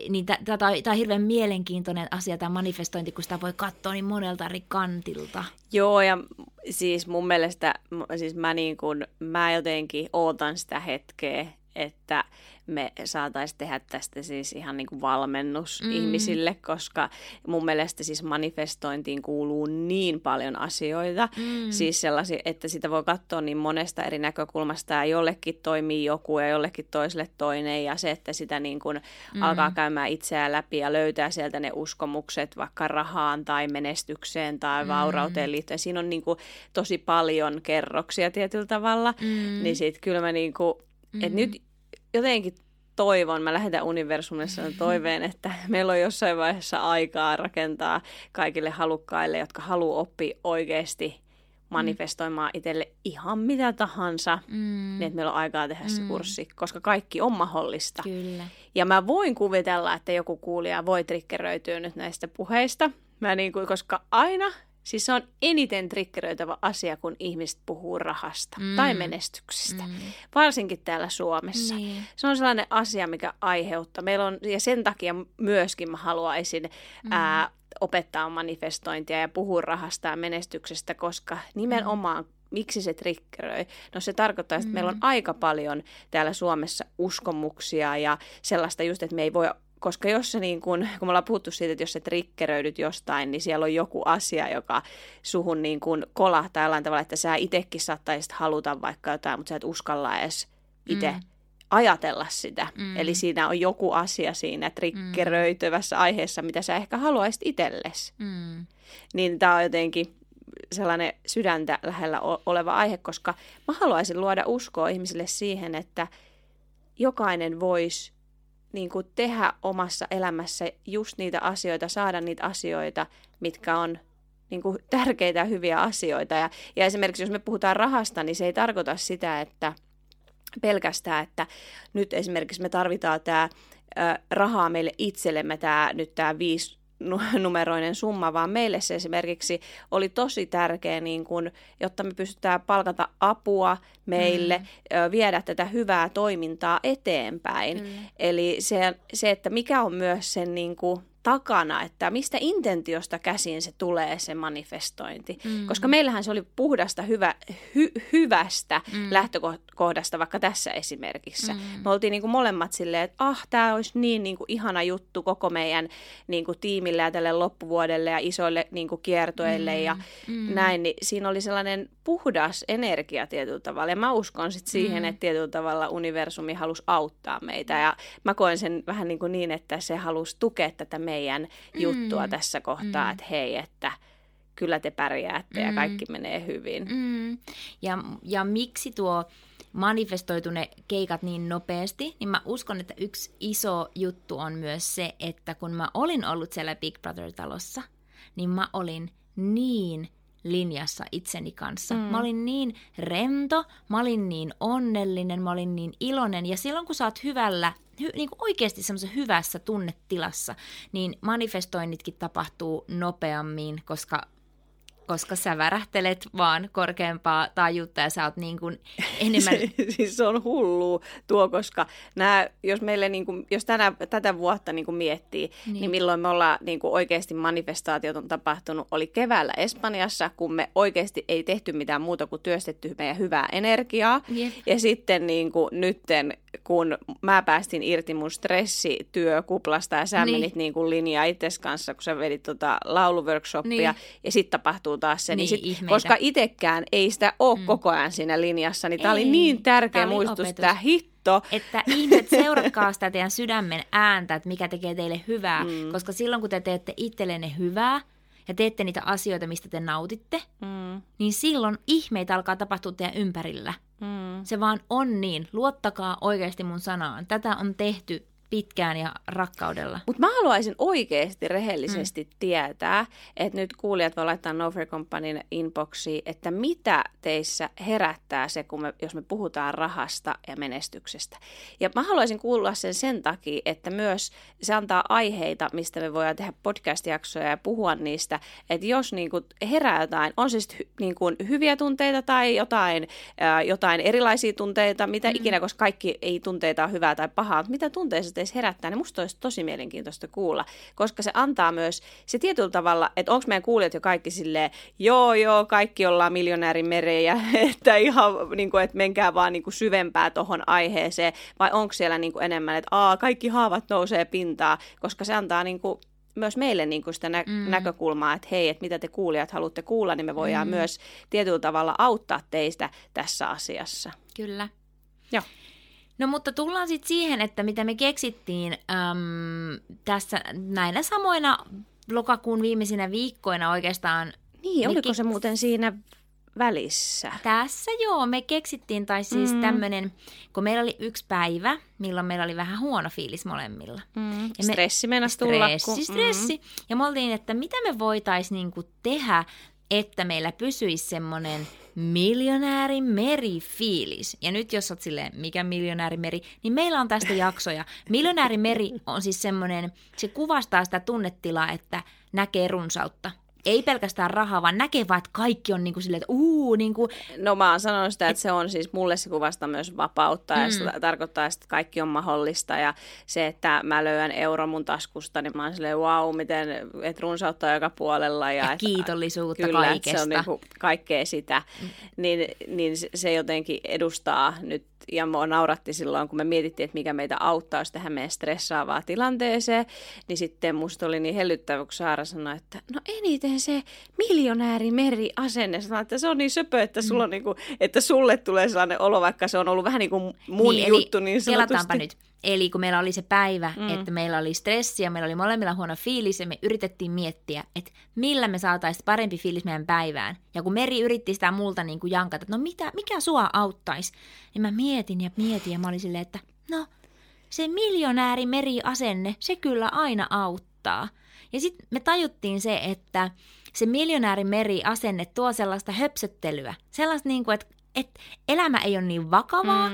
Niin tämä on hirveän mielenkiintoinen asia, tämä manifestointi, kun sitä voi katsoa niin monelta eri kantilta. Joo, ja siis mun mielestä, siis mä jotenkin ootan sitä hetkeä, että me saataisiin tehdä tästä siis ihan niin kuin valmennus ihmisille, koska mun mielestä siis manifestointiin kuuluu niin paljon asioita, siis sellaisia, että sitä voi katsoa niin monesta eri näkökulmasta ja jollekin toimii joku ja jollekin toiselle toinen ja se, että sitä niin kuin alkaa käymään itseään läpi ja löytää sieltä ne uskomukset vaikka rahaan tai menestykseen tai vaurauteen liittyen. Siinä on niin kuin tosi paljon kerroksia tietyllä tavalla, niin sit kyllä mä niin kuin et nyt jotenkin toivon, mä lähetän universumille sen toiveen, että meillä on jossain vaiheessa aikaa rakentaa kaikille halukkaille, jotka haluaa oppia oikeasti manifestoimaan itselle ihan mitä tahansa, niin että meillä on aikaa tehdä se kurssi, koska kaikki on mahdollista. Kyllä. Ja mä voin kuvitella, että joku kuulija voi triggeröityä nyt näistä puheista, mä niin kuin, koska aina... Siis se on eniten triggeröitävä asia, kun ihmiset puhuu rahasta tai menestyksistä, varsinkin täällä Suomessa. Niin. Se on sellainen asia, mikä aiheuttaa. Meillä on, ja sen takia myöskin mä haluaisin opettaa manifestointia ja puhua rahasta ja menestyksestä, koska nimenomaan miksi se triggeröi? No se tarkoittaa, että meillä on aika paljon täällä Suomessa uskomuksia ja sellaista just, että me ei voi... Koska jos se niin kun me ollaan puhuttu siitä, että jos sä triggeröidyt jostain, niin siellä on joku asia, joka suhun niin kun kolahtaa jollain tavalla, että sä itsekin saattaisit haluta vaikka jotain, mutta sä et uskalla edes itse ajatella sitä. Eli siinä on joku asia siinä triggeröityvässä aiheessa, mitä sä ehkä haluaisit itsellesi. Niin tää on jotenkin sellainen sydäntä lähellä oleva aihe, koska mä haluaisin luoda uskoa ihmisille siihen, että jokainen voisi... Niin kuin tehdä omassa elämässä just niitä asioita, saada niitä asioita, mitkä on niin kuin tärkeitä ja hyviä asioita. Ja esimerkiksi jos me puhutaan rahasta, niin se ei tarkoita sitä, että pelkästään, että nyt esimerkiksi me tarvitaan tämä rahaa meille itsellemme, tämä 5-numeroinen summa, vaan meille se esimerkiksi oli tosi tärkeä, niin kun, jotta me pystytään palkata apua meille, viedä tätä hyvää toimintaa eteenpäin. Eli se, että mikä on myös sen niin kun, takana, että mistä intentiosta käsin se tulee se manifestointi. Mm. Koska meillähän se oli puhdasta hyvästä lähtökohdasta, vaikka tässä esimerkissä. Mm. Me oltiin niin kuin molemmat silleen, että tämä olisi niin kuin ihana juttu koko meidän niin kuin tiimille ja tälle loppuvuodelle ja isoille niin kuin kiertoille ja näin. Niin siinä oli sellainen puhdas energia tietyllä tavalla. Ja mä uskon sit siihen, että tietyllä tavalla universumi halusi auttaa meitä. Ja mä koen sen vähän niin, että se halusi tukea tätä meidän juttua tässä kohtaa, että hei, että kyllä te pärjäätte ja kaikki menee hyvin. Mm. Ja miksi tuo manifestoitu ne keikat niin nopeasti, niin mä uskon, että yksi iso juttu on myös se, että kun mä olin ollut siellä Big Brother-talossa, niin mä olin niin linjassa itseni kanssa. Mä olin niin rento, mä olin niin onnellinen, mä olin niin iloinen. Ja silloin kun sä oot hyvällä, niin kuin oikeasti semmoisessa hyvässä tunnetilassa, niin manifestoinnitkin tapahtuu nopeammin, koska sä värähtelet vaan korkeampaa taajuutta ja sä oot niin kuin enemmän... Siis se on hullua tuo, koska jos meille niin kuin, jos tätä vuotta niin kuin miettii, niin milloin me ollaan niin kuin oikeasti manifestaatiot on tapahtunut, oli keväällä Espanjassa, kun me oikeasti ei tehty mitään muuta kuin työstetty meidän hyvää energiaa. Yep. Ja sitten niin kuin nytten, kun mä päästin irti mun stressityökuplasta ja sä menit niin kuin linjaa itses kanssa, kun sä vedit lauluworkshopia ja sitten tapahtuu taas se. Niin sit, koska itsekään ei sitä ole koko ajan siinä linjassa, niin tää oli niin tärkeä muistutus, että että ihmiset, seuratkaa sitä teidän sydämen ääntä, että mikä tekee teille hyvää, koska silloin kun te teette itsellenne hyvää ja teette niitä asioita, mistä te nautitte, niin silloin ihmeitä alkaa tapahtua teidän ympärillä. Se vaan on niin. Luottakaa oikeasti mun sanaan. Tätä on tehty pitkään ja rakkaudella. Mutta mä haluaisin oikeasti rehellisesti tietää, että nyt kuulijat voi laittaa No Fear Companyn inboxiin, että mitä teissä herättää se, kun jos me puhutaan rahasta ja menestyksestä. Ja mä haluaisin kuulla sen takia, että myös se antaa aiheita, mistä me voidaan tehdä podcast-jaksoja ja puhua niistä, että jos niinku herää jotain, on siis niinku hyviä tunteita tai jotain erilaisia tunteita, mitä ikinä, koska kaikki ei tunteita ole hyvää tai pahaa, mitä tunteista herättää, niin musta olisi tosi mielenkiintoista kuulla, koska se antaa myös se tietyllä tavalla, että onko meidän kuulijat jo kaikki silleen, joo, kaikki ollaan miljonäärin merejä, että ihan niin kuin, että menkää vaan niin kuin syvempää tohon aiheeseen, vai onko siellä niin kuin enemmän, että kaikki haavat nousee pintaan, koska se antaa niin kuin myös meille niin kuin sitä näkökulmaa, että hei, että mitä te kuulijat haluatte kuulla, niin me voidaan myös tietyllä tavalla auttaa teistä tässä asiassa. Kyllä. Joo. No mutta tullaan sitten siihen, että mitä me keksittiin tässä näinä samoina lokakuun viimeisinä viikkoina oikeastaan. Niin, oliko se muuten siinä välissä? Tässä joo, me keksittiin tai siis tämmöinen, kun meillä oli yksi päivä, milloin meillä oli vähän huono fiilis molemmilla. Ja stressi meinasi tulla. Stressi. Ja me oltiin, että mitä me voitaisiin niinku tehdä, että meillä pysyisi semmoinen miljonäärin meri fiilis. Ja nyt jos olet silleen, mikä miljonäärin meri, niin meillä on tästä jaksoja. Miljonäärin meri on siis semmoinen, se kuvastaa sitä tunnetilaa, että näkee runsautta. Ei pelkästään rahaa, vaan näkee vaan, että kaikki on niin kuin silleen, että niin kuin... No mä oon sanonut sitä, että se on siis, mulle se kuvasta myös vapauttaa ja se tarkoittaa, että kaikki on mahdollista ja se, että mä löydän euro mun taskusta, niin mä oon silleen, miten, että runsautta on joka puolella. Ja kiitollisuutta kyllä, kaikesta. Kyllä, se on niin kuin kaikkea sitä. Niin se jotenkin edustaa nyt, ja mua nauratti silloin, kun me mietittiin, että mikä meitä auttaa, jos tähän meidän stressaavaa tilanteeseen, niin sitten musta oli niin hellyttävä, kun Saara sanoi, että no eniten se miljonääri meri asenne, sanotaan, että se on niin söpö, että, sulla on niin kuin, että sulle tulee sellainen olo, vaikka se on ollut vähän niin kuin mun juttu. Niin pelataanpa nyt. Eli kun meillä oli se päivä, että meillä oli stressi ja meillä oli molemmilla huono fiilis ja me yritettiin miettiä, että millä me saataisiin parempi fiilis meidän päivään. Ja kun Meri yritti sitä multa niin kuin jankata, että no mikä sua auttaisi, niin mä mietin ja mä olin silleen, että no se miljonääri meri asenne, se kyllä aina auttaa. Ja sitten me tajuttiin se, että se miljonäärin meri asenne tuo sellaista höpsöttelyä. Sellaista, niin kuin, että elämä ei ole niin vakavaa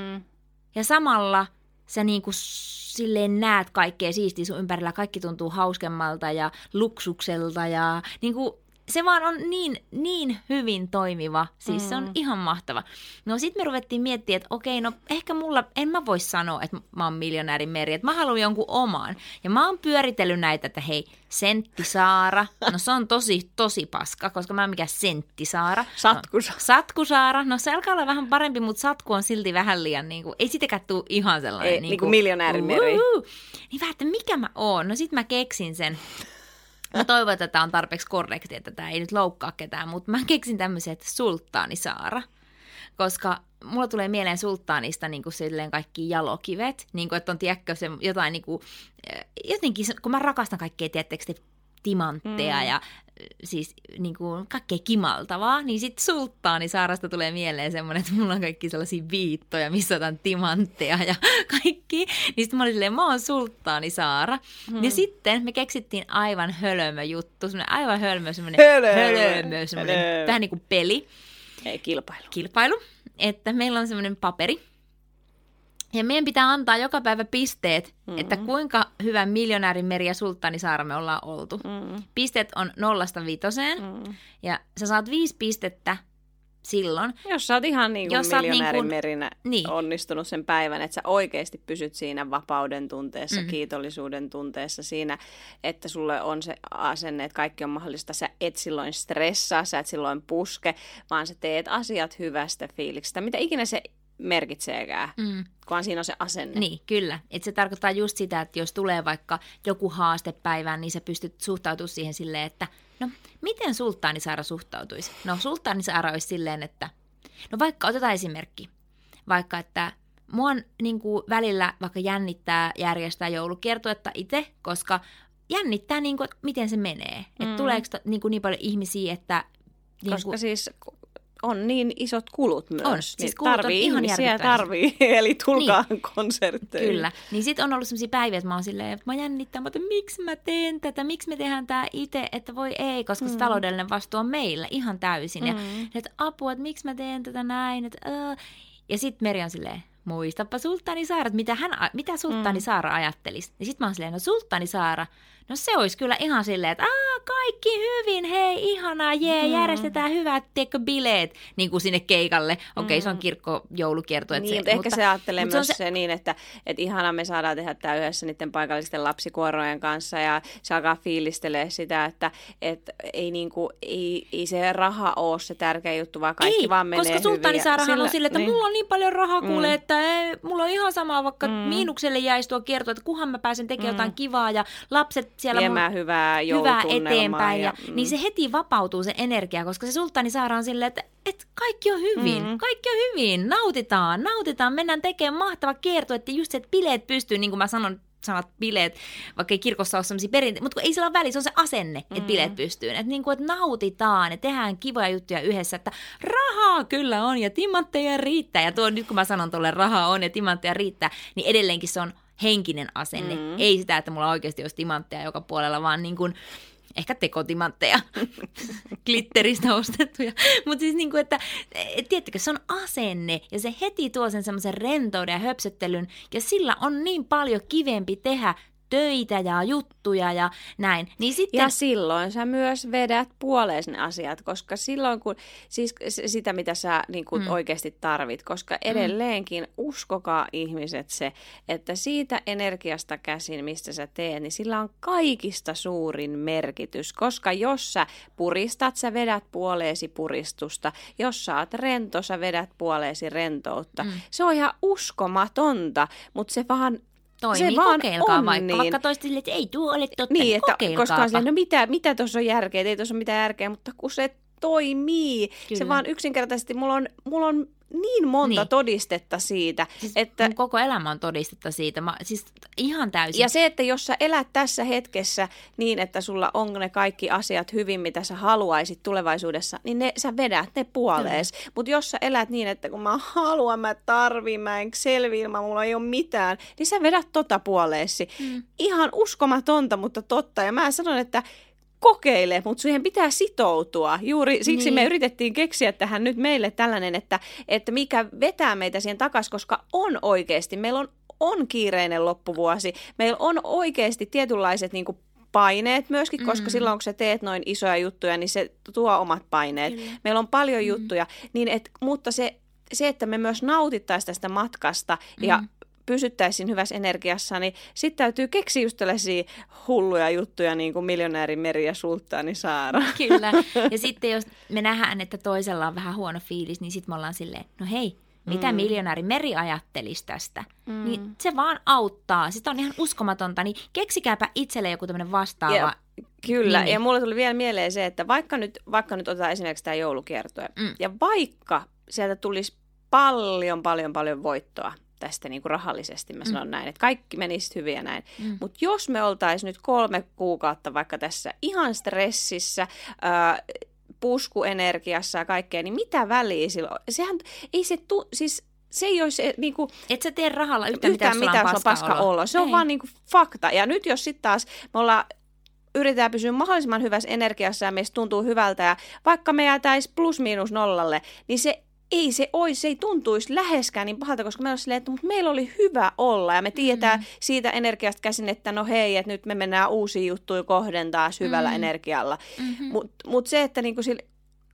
ja samalla sä niin kuin silleen näet kaikkea siistiä sun ympärillä. Kaikki tuntuu hauskemmalta ja luksukselta ja niin kuin se vaan on niin hyvin toimiva. Siis se on ihan mahtava. No sit me ruvettiin miettimään, että okei, no ehkä mulla, en mä voi sanoa, että mä oon miljonäärin Meri, että mä haluan jonkun oman. Ja mä oon pyöritellyt näitä, että hei, Senttisaara. No se on tosi paska, koska mä en mikään Senttisaara. Satkusaara. No, Satkusaara. No se alkaa olla vähän parempi, mutta Satku on silti vähän liian, niin kuin, ei sitäkään tule ihan sellainen. Ei, niin kuin miljonäärin Meri. Niin vähän, että mikä mä oon? No sit mä keksin sen. Mä toivon, että tämä on tarpeeksi korrekti, että tämä ei nyt loukkaa ketään, mutta mä keksin tämmöisen, että Sulttaanisaara, koska mulla tulee mieleen sulttaanista niin kuin silleen kaikki jalokivet, niin kuin, että on tiedätkö se jotain, niin kuin, jotenkin kun mä rakastan kaikkea, tiedättekö timantteja ja siis niin kuin kaikkea kimaltavaa, niin sitten Sulttaanisaarasta tulee mieleen semmoinen, että mulla on kaikki sellaisia viittoja, missä otan timantteja ja kaikki. Niin sitten mä olin silleen, mä oon Sulttaanisaara. Ja sitten me keksittiin aivan hölmö juttu, semmoinen aivan hölmö, semmoinen hölmö, vähän niin kuin peli. Ei, kilpailu. Että meillä on semmoinen paperi. Ja meidän pitää antaa joka päivä pisteet, että kuinka hyvä miljonäärin Meri ja Sulttaanisaara me ollaan oltu. Pisteet on 0-5. Ja sä saat 5 pistettä silloin. Jos sä oot ihan niin kuin miljonäärin Merinä onnistunut sen päivän, että sä oikeasti pysyt siinä vapauden tunteessa, kiitollisuuden tunteessa, siinä, että sulle on se asenne, että kaikki on mahdollista. Sä et silloin stressaa, sä et silloin puske, vaan sä teet asiat hyvästä fiiliksestä. Mitä ikinä se merkitseekään, kunhan siinä on se asenne. Niin, kyllä. Et se tarkoittaa just sitä, että jos tulee vaikka joku haaste päivään, niin sä pystyt suhtautumaan siihen silleen, että no, miten Sulttaanisaara suhtautuisi? No, Sulttaanisaara olisi silleen, että no vaikka, otetaan esimerkki, vaikka, että mua on niin kuin välillä vaikka jännittää järjestää joulukiertuetta itse, koska jännittää niin kuin, miten se menee. Että tuleeko niin paljon ihmisiä, että niin koska kuin, siis on niin isot kulut myös. On, siis kulut tarvii on ihan järkyttäviä. Tarvii, eli tulkaa konsertteihin. Kyllä. Niin sit on ollut sellaisia päiviä, että mä oon silleen, että mä jännittää, mutta miksi mä teen tätä, miksi me tehdään tää itse, että voi ei, koska se taloudellinen vastuu on meillä ihan täysin. Ja että apua, että miksi mä teen tätä näin, että Ja sit Meri on silleen, muistapa Sulttaanisaara, mitä Sulttaanisaara ajattelisi. Ja sit mä oon silleen, no Sulttaanisaara, no se olisi kyllä ihan silleen, että kaikki hyvin, hei, ihanaa, jee, järjestetään hyvät, tiedätkö, bileet niin kuin sinne keikalle. Okei, se on kirkkojoulukierto. Niin, mutta ehkä se ajattelee myös se niin, että ihanaa, me saadaan tehdä tämä yhdessä niiden paikallisten lapsikuorojen kanssa ja se alkaa fiilistelee sitä, että ei, niin kuin, ei se raha ole se tärkeä juttu, vaan kaikki ei, vaan menee hyvin. Ei, koska Sulttaanisaarahan on silleen, että mulla on niin paljon rahaa kuulee, että ei, mulla on ihan sama, vaikka miinukselle jäisi tuo kierto, että kunhan mä pääsen tekemään jotain kivaa ja lapset siellä viemään hyvää eteenpäin. Ja niin se heti vapautuu se energia, koska se Sulttaanisaara on silleen, että kaikki on hyvin, kaikki on hyvin, nautitaan, mennään tekemään mahtava kierto, että just se, että bileet pystyy, niin kuin mä sanat bileet, vaikka ei kirkossa ole sellaisia perinteitä, mutta ei sillä ole väliä, se on se asenne, että bileet pystyy. Että, niin kuin, että nautitaan, että tehdään kivoja juttuja yhdessä, että rahaa kyllä on ja timantteja riittää. Ja tuo, nyt kun mä sanon tuolle rahaa on ja timantteja riittää, niin edelleenkin se on henkinen asenne. Ei sitä, että mulla oikeasti olisi timantteja joka puolella, vaan niin kuin, ehkä tekotimantteja, glitteristä ostettuja. Mutta siis niin kuin, että tiedättekö, se on asenne ja se heti tuo sen semmoisen rentouden ja höpsöttelyn. Ja sillä on niin paljon kivempi tehdä töitä ja juttuja ja näin. Niin sitten ja silloin sä myös vedät puoleen ne asiat, koska silloin kun, siis sitä mitä sä niin kun oikeasti tarvit, koska edelleenkin uskokaa ihmiset se, että siitä energiasta käsin, mistä sä teet, niin sillä on kaikista suurin merkitys, koska jos sä puristat, sä vedät puoleesi puristusta, jos sä oot rento, sä vedät puoleesi rentoutta. Se on ihan uskomatonta, mutta se vaan toimii, se kokeilkaa vaikka toista silleen, että ei tuo ole totta, niin kokeilkaapa. Koska on silleen, no mitä tuossa on järkeä, ei tuossa ole mitään järkeä, mutta kun se toimii, kyllä. Se vaan yksinkertaisesti, mulla on niin monta todistetta siitä, siis että koko elämä on todistetta siitä, siis ihan täysin. Ja se, että jos sä elät tässä hetkessä niin, että sulla on ne kaikki asiat hyvin, mitä sä haluaisit tulevaisuudessa, niin sä vedät ne puoleesi. Mutta jos sä elät niin, että kun mä haluan, mä tarvin, mä en selvi ilman, mulla ei ole mitään, niin sä vedät tota puoleesi. Ihan uskomatonta, mutta totta. Ja mä sanon, että kokeile, mutta siihen pitää sitoutua. Juuri siksi me yritettiin keksiä tähän nyt meille tällainen, että mikä vetää meitä siihen takaisin, koska on oikeasti. Meillä on kiireinen loppuvuosi. Meillä on oikeasti tietynlaiset niin kuin paineet myöskin, koska silloin kun sä teet noin isoja juttuja, niin se tuo omat paineet. Kyllä. Meillä on paljon juttuja, niin mutta se, että me myös nautittaisiin tästä matkasta ja pysyttäisiin hyvässä energiassa, niin sitten täytyy keksiä just tällaisia hulluja juttuja, niin kuin miljonääri Meri ja sulttaani Saara. Kyllä. Ja sitten jos me nähdään, että toisella on vähän huono fiilis, niin sitten me ollaan silleen, no hei, mitä miljonääri Meri ajattelisi tästä? Niin se vaan auttaa. Sitä on ihan uskomatonta, niin keksikääpä itselle joku tämmöinen vastaava. Yeah. Kyllä, ja mulle tuli vielä mieleen se, että vaikka nyt otetaan esimerkiksi tämä joulukiertoja, ja vaikka sieltä tulisi paljon voittoa, tästä niin kuin rahallisesti, mä sanon näin, että kaikki menisi hyvin ja näin. Mutta jos me oltaisiin nyt 3 kuukautta vaikka tässä ihan stressissä, puskuenergiassa ja kaikkea, niin mitä väliä silloin? Se ei ole se, niin kuin, et sä tee rahalla yhtään mitään, jos on paska olo. Se on vaan niin kuin fakta. Ja nyt jos sitten taas me ollaan yritetään pysyä mahdollisimman hyvässä energiassa ja meistä tuntuu hyvältä ja vaikka me jäätäisiin +/-0, niin se ei tuntuisi läheskään niin pahalta, koska me ollaan silleen, että meillä oli hyvä olla ja me tiedetään siitä energiasta käsin, että no hei, että nyt me mennään uusiin juttuihin kohden taas hyvällä energialla. Mut se, että niinku sillä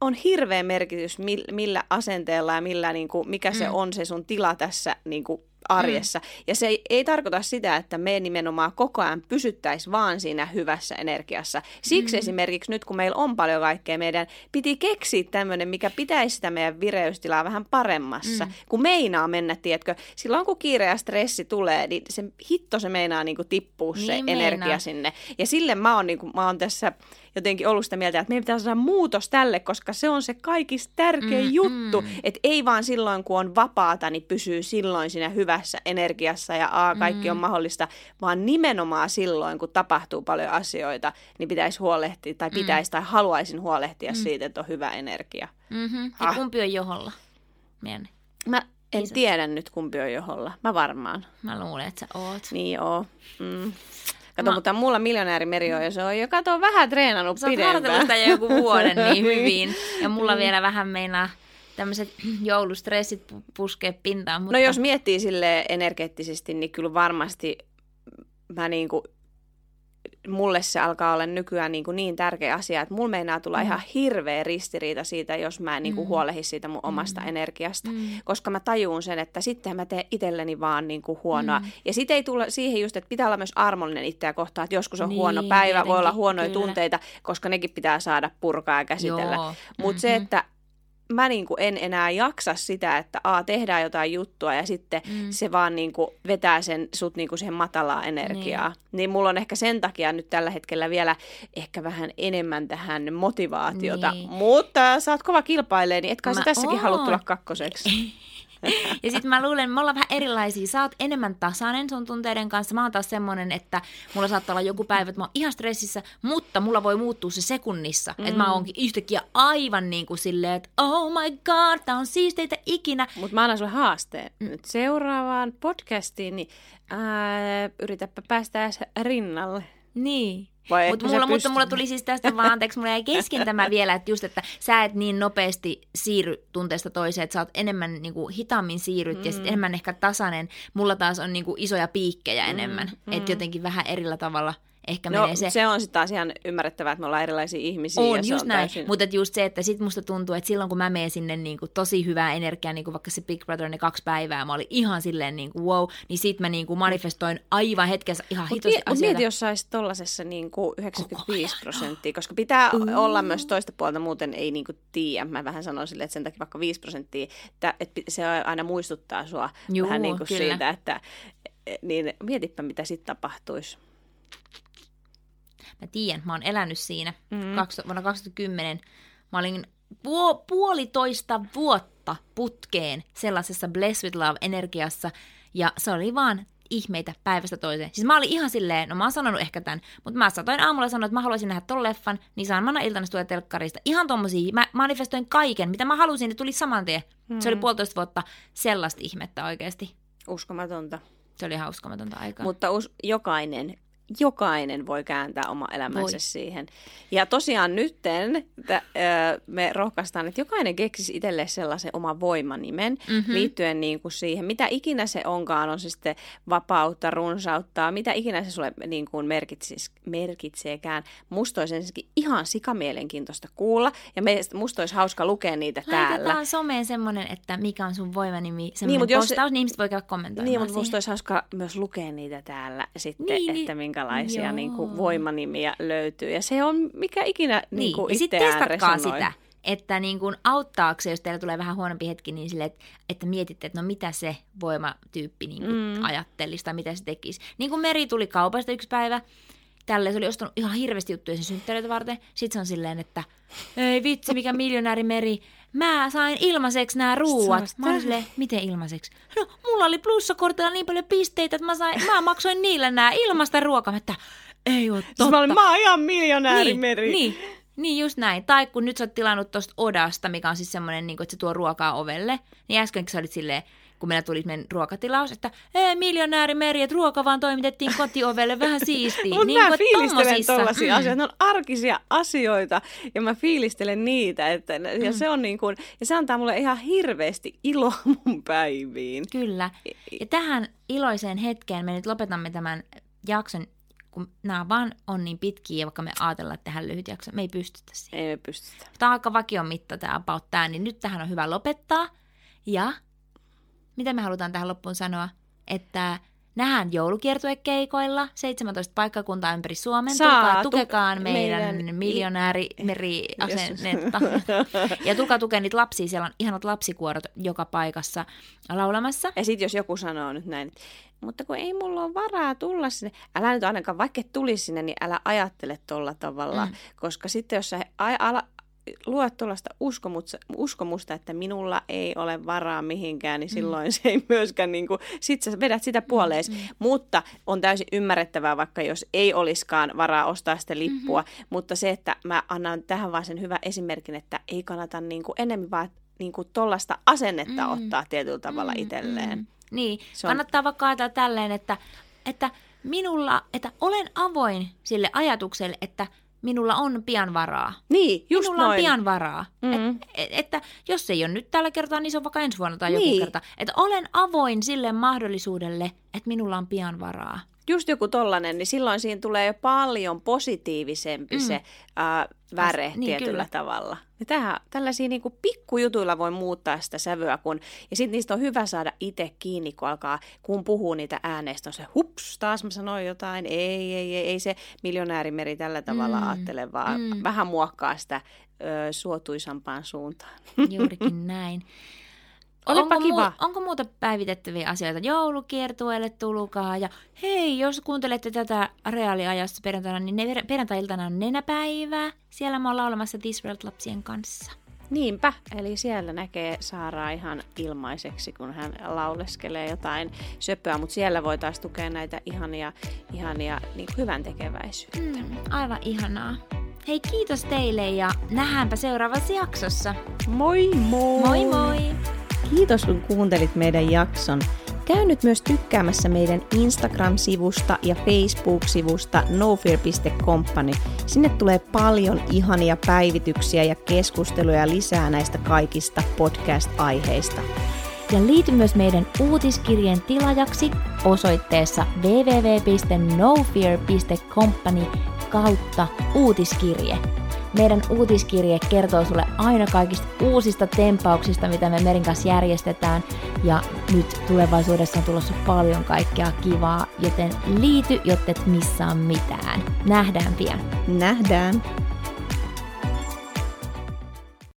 on hirveä merkitys millä asenteella ja niinku, mikä se on se sun tila tässä niinku arjessa. Ja se ei tarkoita sitä, että me nimenomaan koko ajan pysyttäisiin vaan siinä hyvässä energiassa. Siksi esimerkiksi nyt, kun meillä on paljon kaikkea, meidän piti keksiä tämmöinen, mikä pitäisi sitä meidän vireystilaa vähän paremmassa. Kun meinaa mennä, tiedätkö, silloin kun kiire ja stressi tulee, niin se hitto se meinaa niin kuin tippuu se energia sinne. Ja sille mä oon tässä jotenkin ollut sitä mieltä, että meidän pitää saada muutos tälle, koska se on se kaikista tärkein juttu. Että ei vaan silloin, kun on vapaata, niin pysyy silloin siinä hyvässä energiassa ja kaikki on mahdollista, vaan nimenomaan silloin, kun tapahtuu paljon asioita, niin pitäisi huolehtia tai haluaisin huolehtia siitä, että on hyvä energia. Ja kumpi on joholla? Mielestäni. Mä en tiedä nyt, kumpi on joholla. Mä varmaan. Mä luulen, että sä oot. Niin oo. Kato, mutta mulla miljonääri Meri on, ja se on jo, kato, vähän treenannut pidempään. Sä oot harjoitellut sitä joku vuoden niin hyvin, ja mulla vielä vähän meinaa tämmöiset joulustressit puskee pintaan. Mutta... No jos miettii silleen energeettisesti, niin kyllä varmasti mä niinku... Mulle se alkaa olla nykyään niin tärkeä asia, että mulla meinaa tulla ihan hirveä ristiriita siitä, jos mä en huolehdi siitä mun omasta energiasta. Koska mä tajuun sen, että sitten mä teen itselleni vaan niinku huonoa. Ja sit ei tule siihen just, että pitää olla myös armollinen itseä kohtaan, että joskus on huono päivä, jotenkin, voi olla huonoja tunteita, koska nekin pitää saada purkaa ja käsitellä. Mutta se, että mä niinku en enää jaksa sitä, että tehdään jotain juttua ja sitten se vaan niinku vetää sut niinku siihen matalaa energiaa. Niin mulla on ehkä sen takia nyt tällä hetkellä vielä ehkä vähän enemmän tähän motivaatiota. Mutta sä oot kova kilpailee, niin etkä sä tässäkin halua tulla 2. Ja sitten mä luulen, me ollaan vähän erilaisia. Sä oot enemmän tasainen sun tunteiden kanssa. Mä oon taas semmonen, että mulla saattaa olla joku päivä, että mä oon ihan stressissä, mutta mulla voi muuttua se sekunnissa. Että mä oonkin yhtäkkiä aivan niin kuin silleen, että oh my god, tää on siisteitä ikinä. Mutta mä annan sulle haasteen. Nyt seuraavaan podcastiin, niin yritäpä päästä rinnalle. Niin. Mutta mulla tuli siis tästä vaan, anteeksi, mulla jäi kesken tämä vielä, että just, että sä et niin nopeasti siirry tunteesta toiseen, että sä oot enemmän niin kuin hitaammin siirryt ja sitten enemmän ehkä tasainen. Mulla taas on niin kuin isoja piikkejä enemmän, että jotenkin vähän erillä tavalla ehkä menee se. No se on sitten taas ihan ymmärrettävää, että me ollaan erilaisia ihmisiä. On, just on näin, mutta just se, että sit musta tuntuu, että silloin kun mä menen sinne niin kuin tosi hyvää energiaa, niin kuin vaikka se Big Brother ne 2 päivää, mä olin ihan silleen niin kuin wow, niin sit mä niin kuin manifestoin aivan hetkessä ihan hitosti asioita. Mieti, jos saisi tollasessa niin kuin 95%, koska pitää olla myös toista puolta, muuten ei niin kuin tiedä. Mä vähän sanon silleen, että sen takia vaikka 5%, että se aina muistuttaa sua vähän niin kuin siitä, että niin mietipä mitä sit tapahtuisi. Mä tiedän, mä oon elänyt siinä. Vuonna 2010 mä olin puolitoista vuotta putkeen sellaisessa Bless with Love-energiassa, ja se oli vaan ihmeitä päivästä toiseen. Siis mä olin ihan silleen, no mä oon sanonut ehkä tämän, mutta mä saatoin aamulla sanoa, että mä haluaisin nähdä ton leffan, niin saamana iltana se tulee telkkarista. Ihan tommosia, mä manifestoin kaiken, mitä mä halusin, niin tuli saman tien. Se oli 1,5 vuotta sellaista ihmettä oikeasti. Uskomatonta. Se oli ihan uskomatonta aikaa. Mutta jokainen jokainen voi kääntää oma elämänsä siihen. Ja tosiaan nytten me rohkaistaan, että jokainen keksisi itselleen sellaisen oman voimanimen liittyen niin kuin siihen, mitä ikinä se onkaan, on se sitten vapautta, runsauttaa, mitä ikinä se sulle niin kuin merkitseekään. Musta olisi ensinnäkin ihan sikamielenkiintoista kuulla, ja musta olisi hauska lukea niitä täällä. Laitetaan someen semmoinen, että mikä on sun voimanimi, semmoinen niin, postaus, niin ihmiset voi käydä kommentoimaan siihen. Niin, mutta musta olisi hauska myös lukea niitä täällä sitten, niin, että minkälaisia niin kuin voimanimiä löytyy. Ja se on mikä ikinä niin kuin itseään resonoi. Ja sitten testatkaa sitä, että niin kuin auttaako se, jos teillä tulee vähän huonompi hetki, niin sille, että mietitte, että no mitä se voimatyyppi niin kuin ajattelisi tai mitä se tekisi. Niin kuin Meri tuli kaupasta yksi päivä, tälle se oli ostanut ihan hirveästi juttuja sen synttäreitä varten. Sitten se on silleen, että ei vitsi, mikä miljonääri Meri. Mä sain ilmaiseksi nämä ruuat. Mä olin silleen, miten ilmaiseksi? No, mulla oli plussakortilla niin paljon pisteitä, että mä maksoin niillä nämä ilmaista ruokaa. Että ei oo totta. Mä oon ihan miljonääri Meri. Niin, just näin. Tai kun nyt sä oot tilannut tosta Odasta, mikä on siis semmoinen, niin kun, että se tuo ruokaa ovelle, niin äskenkin sä olit silleen, kun meillä tuli meidän ruokatilaus, että miljonääri Meri, että ruoka vaan toimitettiin kotiovelle, vähän siistiä. Mutta niin mä fiilistelen tollaisia asioita, ne on arkisia asioita ja mä fiilistelen niitä. Että, ja, se on niin kuin, ja se antaa mulle ihan hirveästi iloa mun päiviin. Kyllä. Ja tähän iloiseen hetkeen me nyt lopetamme tämän jakson, kun nämä vaan on niin pitkiä ja vaikka me ajatellaan, että tähän lyhyt jakso, me ei pystytä siihen. Ei me pystytä. Tämä on aika vakion mitta tämä about tämä, niin nyt tähän on hyvä lopettaa ja... Mitä me halutaan tähän loppuun sanoa? Että nähdään joulukiertuekeikoilla 17 paikkakuntaa ympäri Suomen. Tulkaa tukekaan meidän miljonääri meriasennetta. Ja tulkaa tukea niitä lapsia. Siellä on ihanat lapsikuorot joka paikassa laulamassa. Ja sitten jos joku sanoo nyt näin, mutta kun ei mulla ole varaa tulla sinne. Älä nyt ainakaan, vaikka tulisi sinne, niin älä ajattele tuolla tavalla. Koska sitten jos sä luet tuollaista uskomusta, että minulla ei ole varaa mihinkään, niin silloin se ei myöskään, niin kuin, sit sä vedät sitä puoleesi. Mutta on täysin ymmärrettävää, vaikka jos ei olisikaan varaa ostaa sitä lippua, mutta se, että mä annan tähän vaan sen hyvän esimerkin, että ei kannata niin kuin enemmän vaan niin kuin tuollaista asennetta ottaa tietyllä tavalla itselleen. Niin, kannattaa vaikka ajatella tälleen, että minulla, että olen avoin sille ajatukselle, että minulla on pian varaa. Niin, just minulla noin. On pian varaa. Että jos ei ole nyt tällä kertaa, niin se on vaikka ensi vuonna tai joku kerta. Että olen avoin sille mahdollisuudelle, että minulla on pian varaa. Just joku tollainen, niin silloin siinä tulee jo paljon positiivisempi se väre tietyllä tavalla. Tällaisia niin kuin pikkujutuilla voi muuttaa sitä sävyä, ja sitten niistä on hyvä saada itse kiinni, kun alkaa, kun puhuu niitä ääneistä, on se hups, taas mä sanoin jotain, ei se miljonääri Meri tällä tavalla ajattele, vaan vähän muokkaa sitä suotuisampaan suuntaan. Juurikin näin. Onko kiva. Onko muuta päivitettäviä asioita? Joulukiertueelle tulkaa. Ja hei, jos kuuntelette tätä reaaliajasta perjantaina, niin perjantai-iltana on nenäpäivää. Siellä mä oon laulamassa This World-lapsien kanssa. Niinpä. Eli siellä näkee Saaraa ihan ilmaiseksi, kun hän lauleskelee jotain söpöä. Mutta siellä voi taas tukea näitä ihania niin hyvän tekeväisyyttä. Aivan ihanaa. Hei, kiitos teille ja nähdäänpä seuraavassa jaksossa. Moi moi! Moi moi! Kiitos, kun kuuntelit meidän jakson. Käy nyt myös tykkäämässä meidän Instagram-sivusta ja Facebook-sivusta nofear.com/menestyjienretriitti. Sinne tulee paljon ihania päivityksiä ja keskusteluja lisää näistä kaikista podcast-aiheista. Ja liity myös meidän uutiskirjeen tilaajaksi osoitteessa www.nofear.company/uutiskirje. Meidän uutiskirje kertoo sulle aina kaikista uusista tempauksista, mitä me Merin kanssa järjestetään. Ja nyt tulevaisuudessa on tulossa paljon kaikkea kivaa, joten liity, jotta et missaa mitään. Nähdään pian. Nähdään.